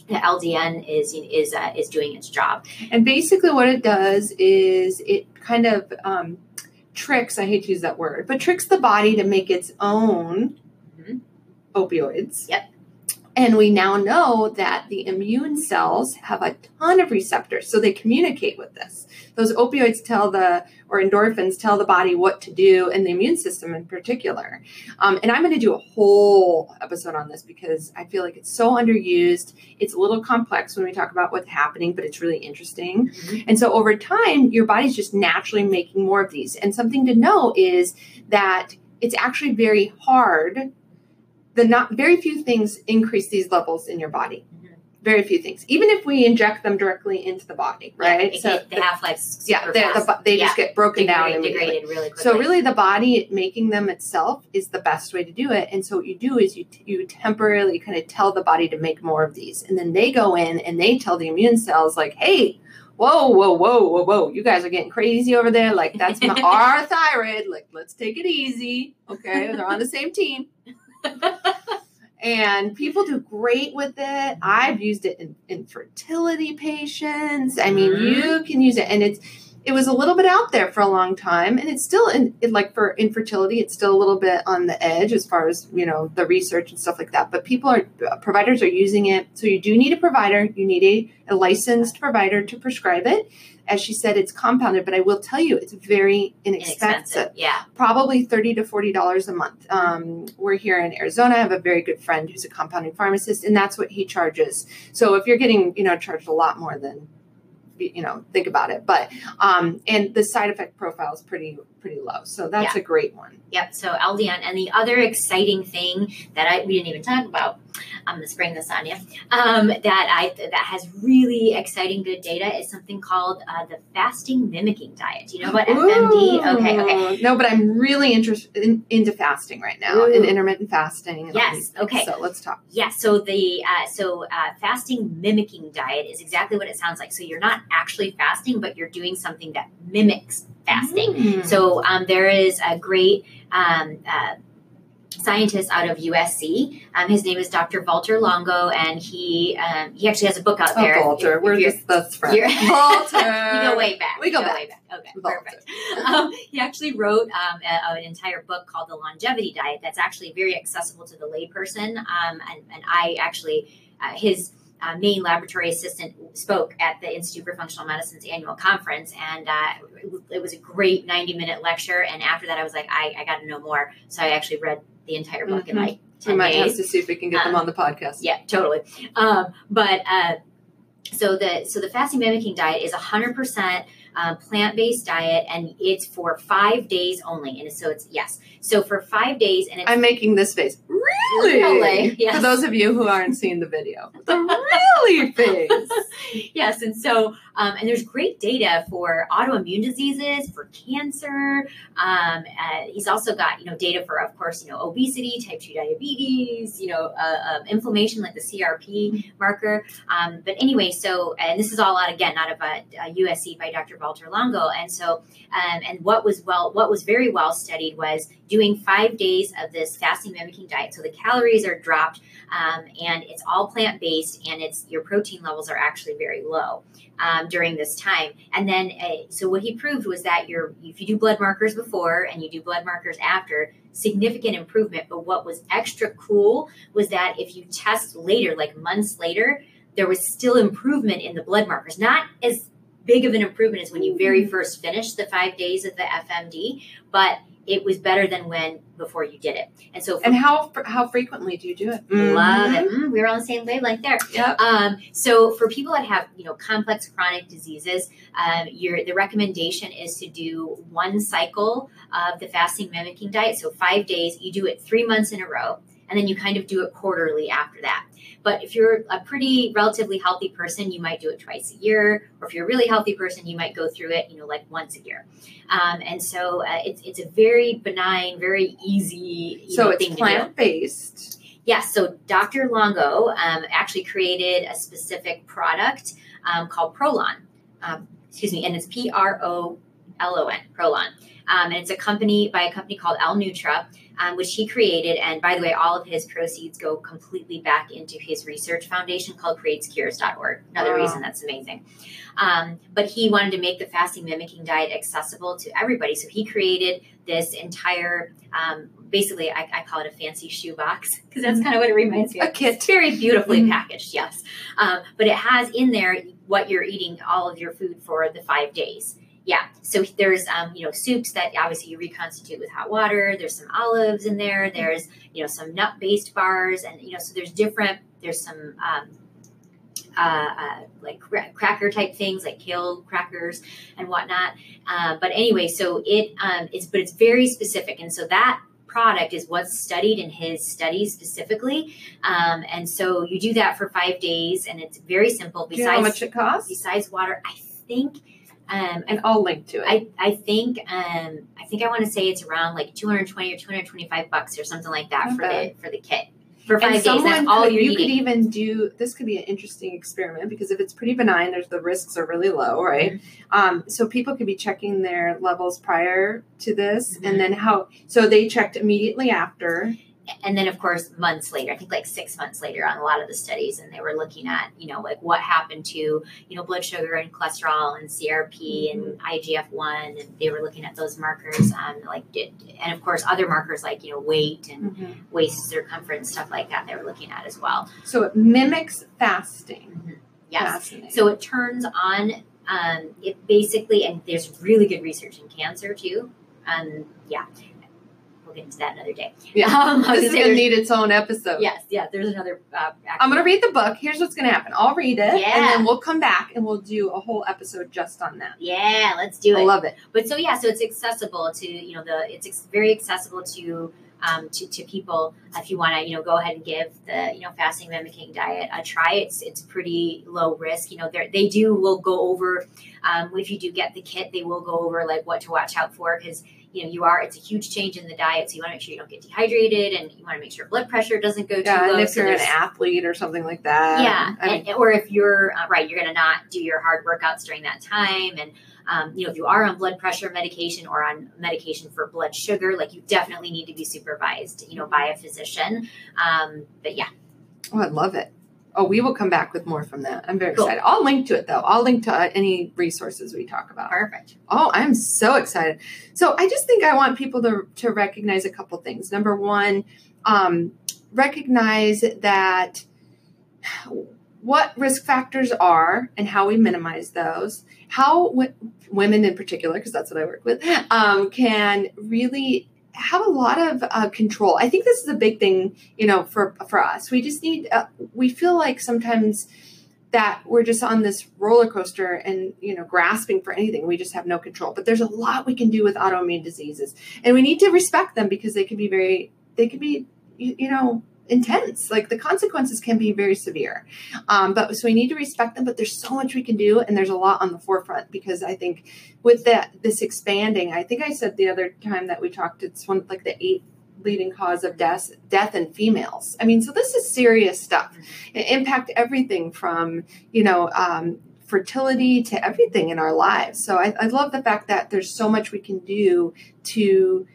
the L D N is is uh, is doing its job. And basically what it does is it kind of um, tricks, I hate to use that word, but tricks the body to make its own mm-hmm. opioids. Yep. And we now know that the immune cells have a ton of receptors, so they communicate with this. Those opioids tell the, or endorphins tell the body what to do, and the immune system in particular. Um, and I'm going to do a whole episode on this because I feel like it's so underused. It's a little complex when we talk about what's happening, but it's really interesting. Mm-hmm. And so over time, your body's just naturally making more of these. And something to know is that it's actually very hard. The not very few things increase these levels in your body. Mm-hmm. Very few things, even if we inject them directly into the body, right? Yeah, so the, the half-life's yeah, the, they yeah. just get broken Degrade, down and degraded really quickly. So really, the body making them itself is the best way to do it. And so what you do is you you temporarily kind of tell the body to make more of these, and then they go in and they tell the immune cells like, hey. Whoa, whoa, whoa, whoa, whoa. You guys are getting crazy over there. Like, that's my, our thyroid. Like, let's take it easy. Okay, they're on the same team. And people do great with it. I've used it in infertility patients. I mean, you can use it. And it's it was a little bit out there for a long time. And it's still, in, it, like for infertility, it's still a little bit on the edge as far as, you know, the research and stuff like that. But people are, providers are using it. So you do need a provider. You need a, a licensed provider to prescribe it. As she said, it's compounded, but I will tell you, it's very inexpensive. inexpensive yeah, probably thirty to forty dollars a month. Um, we're here in Arizona. I have a very good friend who's a compounding pharmacist, and that's what he charges. So if you're getting, you know, charged a lot more than, you know, think about it. But um, and the side effect profile is pretty pretty low. So that's yeah. a great one. Yep. So L D N, and the other exciting thing that I we didn't even talk about. I'm going to spring this on you. Um, that I that has really exciting good data is something called uh, the fasting mimicking diet. Do you know about F M D? Okay, okay. No, but I'm really interested in, into fasting right now, and in intermittent fasting. And yes, okay. So let's talk. Yeah, so the uh, so uh, fasting mimicking diet is exactly what it sounds like. So you're not actually fasting, but you're doing something that mimics fasting. Mm. So um, there is a great um, uh, scientist out of U S C. Um, his name is Doctor Valter Longo, and he um, he actually has a book out there. Oh, Valter, if, if we're just best friends. Valter, you go way back. We go, go back. way back. Okay, Valter. Perfect. Um, he actually wrote um, a, an entire book called The Longevity Diet. That's actually very accessible to the layperson. Um, and, and I actually uh, his. Uh, main laboratory assistant spoke at the Institute for Functional Medicine's annual conference, and uh, it was a great ninety-minute lecture. And after that, I was like, I, I got to know more. So I actually read the entire book mm-hmm. in like ten days. We might have to see if we can get um, them on the podcast. Yeah, totally. Um, but uh, so the so the fasting mimicking diet is one hundred percent um, plant-based diet, and it's for five days only. And so it's yes, so for five days, and it's, I'm making this face. Really? Yes. For those of you who aren't seeing the video, the really face. Yes, and so Um, and there's great data for autoimmune diseases, for cancer. Um, uh, he's also got, you know, data for, of course, you know, obesity, type two diabetes, you know, uh, uh, inflammation, like the C R P marker. Um, but anyway, so, and this is all out, again, out of a, a U S C by Doctor Valter Longo. And so, um, and what was well, what was very well studied was doing five days of this fasting mimicking diet. So the calories are dropped, um, and it's all plant-based, and it's, your protein levels are actually very low um, during this time. And then, uh, so what he proved was that you're, if you do blood markers before and you do blood markers after, significant improvement. But what was extra cool was that if you test later, like months later, there was still improvement in the blood markers. Not as big of an improvement as when you very first finished the five days of the F M D, but it was better than when before you did it. And so, and how how frequently do you do it? Mm-hmm. Love it. Mm, we were on the same wavelength there. Yep. Um, so for people that have, you know, complex chronic diseases, um, your the recommendation is to do one cycle of the fasting mimicking diet. So five days, you do it three months in a row, and then you kind of do it quarterly after that. But if you're a pretty relatively healthy person, you might do it twice a year. Or if you're a really healthy person, you might go through it, you know, like once a year. Um, and so uh, it's it's a very benign, very easy. So it's plant-based. Yes. Yeah, so Doctor Longo um, actually created a specific product um, called Prolon. Um, excuse me, and it's P R O L O N, Prolon. Um, and it's a company by a company called L-Nutra, um, which he created. And by the way, all of his proceeds go completely back into his research foundation called Creates Cures dot org. Another wow. reason that's amazing. Um, but he wanted to make the fasting mimicking diet accessible to everybody. So he created this entire, um, basically, I, I call it a fancy shoe box, because that's kind of what it reminds me of. A kit. It's very beautifully packaged, yes. Um, but it has in there what you're eating, all of your food for the five days. Yeah. So there's, um, you know, soups that obviously you reconstitute with hot water. There's some olives in there. There's, you know, some nut based bars, and, you know, so there's different, there's some, um, uh, uh, like cra- cracker type things, like kale crackers and whatnot. Uh, but anyway, so it, um, it's, but it's very specific. And so that product is what's studied in his studies specifically. Um, and so you do that for five days and it's very simple. Besides, do you know how much it costs? Besides water, I think, Um, and I'll link to it. I, I think um, I think I want to say it's around like two hundred twenty or two hundred twenty-five bucks or something like that. Not for bad. the for the kit for five and days. That's could, all you're you eating. Could even do this. Could be an interesting experiment, because if it's pretty benign, there's the risks are really low, right? Mm-hmm. Um, so people could be checking their levels prior to this, mm-hmm. and then how? So they checked immediately after. And then, of course, months later, I think like six months later on a lot of the studies, and they were looking at, you know, like what happened to, you know, blood sugar and cholesterol and C R P and I G F one. And they were looking at those markers, um, like, did, and of course, other markers like, you know, weight and mm-hmm. waist circumference, stuff like that they were looking at as well. So it mimics fasting. Mm-hmm. Yes. So it turns on, um, it basically, and there's really good research in cancer too. Um, yeah. Get into that another day. Yeah, um, this is going to need its own episode. Yes, yeah, there's another. Uh, I'm going to read the book. Here's what's going to happen. I'll read it, yeah. and then we'll come back and we'll do a whole episode just on that. Yeah, let's do I it. I love it. But so yeah, so it's accessible to, you know, the it's ex- very accessible to um to, to people. If you want to, you know, go ahead and give the, you know, fasting mimicking diet a try. It's it's pretty low risk. You know, they they do will go over. Um, if you do get the kit, they will go over like what to watch out for, because, you know, you are, it's a huge change in the diet. So you want to make sure you don't get dehydrated, and you want to make sure blood pressure doesn't go too yeah, low. And if so you're an athlete or something like that. Yeah. I mean, and, or if you're uh, right, you're going to not do your hard workouts during that time. And, um, you know, if you are on blood pressure medication or on medication for blood sugar, like you definitely need to be supervised, you know, by a physician. Um, but yeah. Oh, I love it. Oh, we will come back with more from that. I'm very cool. excited. I'll link to it, though. I'll link to uh, any resources we talk about. Perfect. Oh, I'm so excited. So I just think I want people to, to recognize a couple things. Number one, um, recognize that what risk factors are and how we minimize those, how w- women in particular, because that's what I work with, um, can really have a lot of uh, control. I think this is a big thing, you know, for, for us. We just need, uh, we feel like sometimes that we're just on this roller coaster and, you know, grasping for anything. We just have no control, but there's a lot we can do with autoimmune diseases, and we need to respect them because they can be very, they can be, you, you know, intense. Like the consequences can be very severe. Um, but so we need to respect them, but there's so much we can do. And there's a lot on the forefront because I think with that, this expanding, I think I said the other time that we talked, it's one like the eight leading cause of death, death in females. I mean, so this is serious stuff. It impacts everything from, you know, um, fertility to everything in our lives. So I, I love the fact that there's so much we can do to,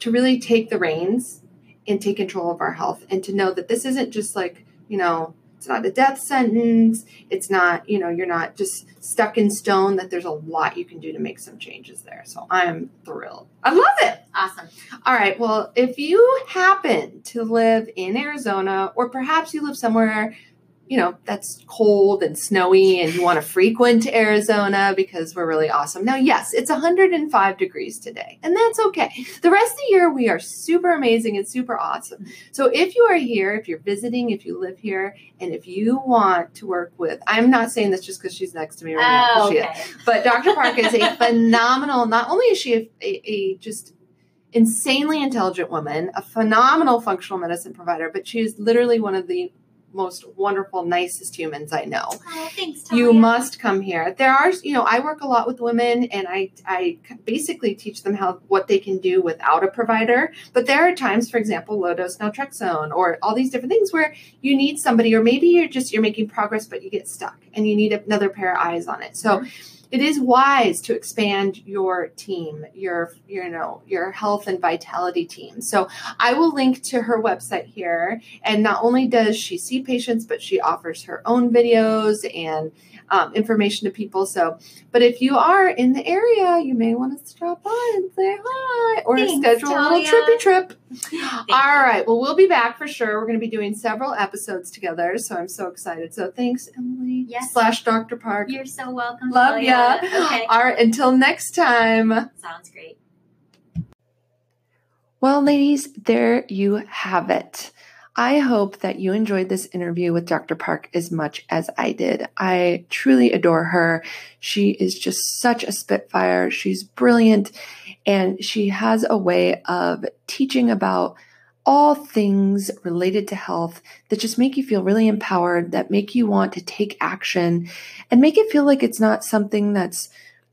to really take the reins and take control of our health and to know that this isn't just like, you know, it's not a death sentence. It's not, you know, you're not just stuck in stone, that there's a lot you can do to make some changes there. So I am thrilled. I love it. Awesome. All right. Well, if you happen to live in Arizona or perhaps you live somewhere, you know, that's cold and snowy and you want to frequent Arizona because we're really awesome. Now, yes, it's one hundred five degrees today, and that's okay. The rest of the year, we are super amazing and super awesome. So if you are here, if you're visiting, if you live here, and if you want to work with, I'm not saying this just because she's next to me right oh, now, okay. she is, but Doctor Parke is a phenomenal, not only is she a, a, a just insanely intelligent woman, a phenomenal functional medicine provider, but she is literally one of the most wonderful, nicest humans I know. Oh, thanks, Talia. You must come here. There are, you know, I work a lot with women and I, I basically teach them how, what they can do without a provider. But there are times, for example, low dose naltrexone or all these different things where you need somebody, or maybe you're just, you're making progress, but you get stuck and you need another pair of eyes on it. So mm-hmm. It is wise to expand your team, your, you know, your health and vitality team. So I will link to her website here. And not only does she see patients, but she offers her own videos and um, information to people. So, but if you are in the area, you may want to stop by and say hi or Thanks, schedule Talia. A little trippy trip. Thank All you. Right. Well, we'll be back for sure. We're going to be doing several episodes together. So I'm so excited. So thanks, Emily yes. slash Doctor Parke. You're so welcome. Love Talia. You. Okay. All right, until next time. Sounds great. Well, ladies, there you have it. I hope that you enjoyed this interview with Doctor Parke as much as I did. I truly adore her. She is just such a spitfire. She's brilliant, and she has a way of teaching about all things related to health that just make you feel really empowered, that make you want to take action and make it feel like it's not something that's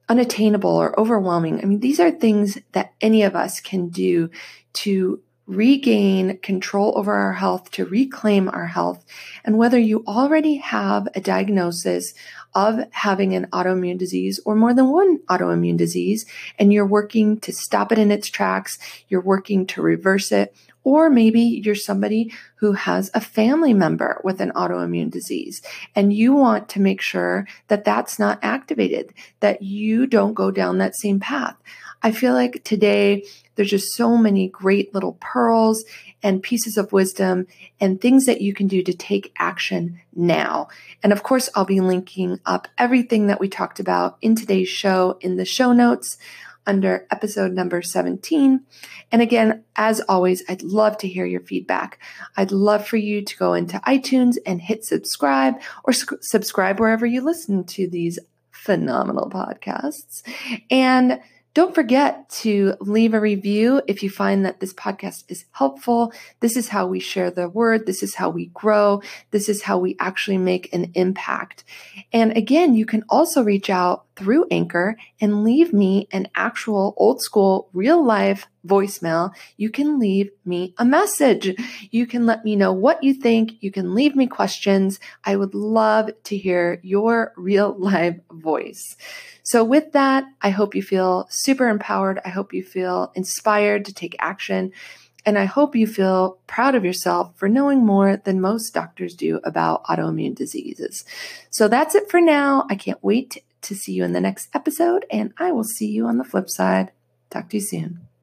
unattainable or overwhelming. I mean, these are things that any of us can do to regain control over our health, to reclaim our health. And whether you already have a diagnosis of having an autoimmune disease or more than one autoimmune disease, and you're working to stop it in its tracks, you're working to reverse it, or maybe you're somebody who has a family member with an autoimmune disease and you want to make sure that that's not activated, that you don't go down that same path. I feel like today there's just so many great little pearls and pieces of wisdom and things that you can do to take action now. And of course, I'll be linking up everything that we talked about in today's show in the show notes under episode number seventeen. And again, as always, I'd love to hear your feedback. I'd love for you to go into iTunes and hit subscribe, or sc- subscribe wherever you listen to these phenomenal podcasts. And don't forget to leave a review if you find that this podcast is helpful. This is how we share the word. This is how we grow. This is how we actually make an impact. And again, you can also reach out through Anchor and leave me an actual old school, real life voicemail. You can leave me a message. You can let me know what you think. You can leave me questions. I would love to hear your real live voice. So with that, I hope you feel super empowered. I hope you feel inspired to take action. And I hope you feel proud of yourself for knowing more than most doctors do about autoimmune diseases. So that's it for now. I can't wait to see you in the next episode, and I will see you on the flip side. Talk to you soon.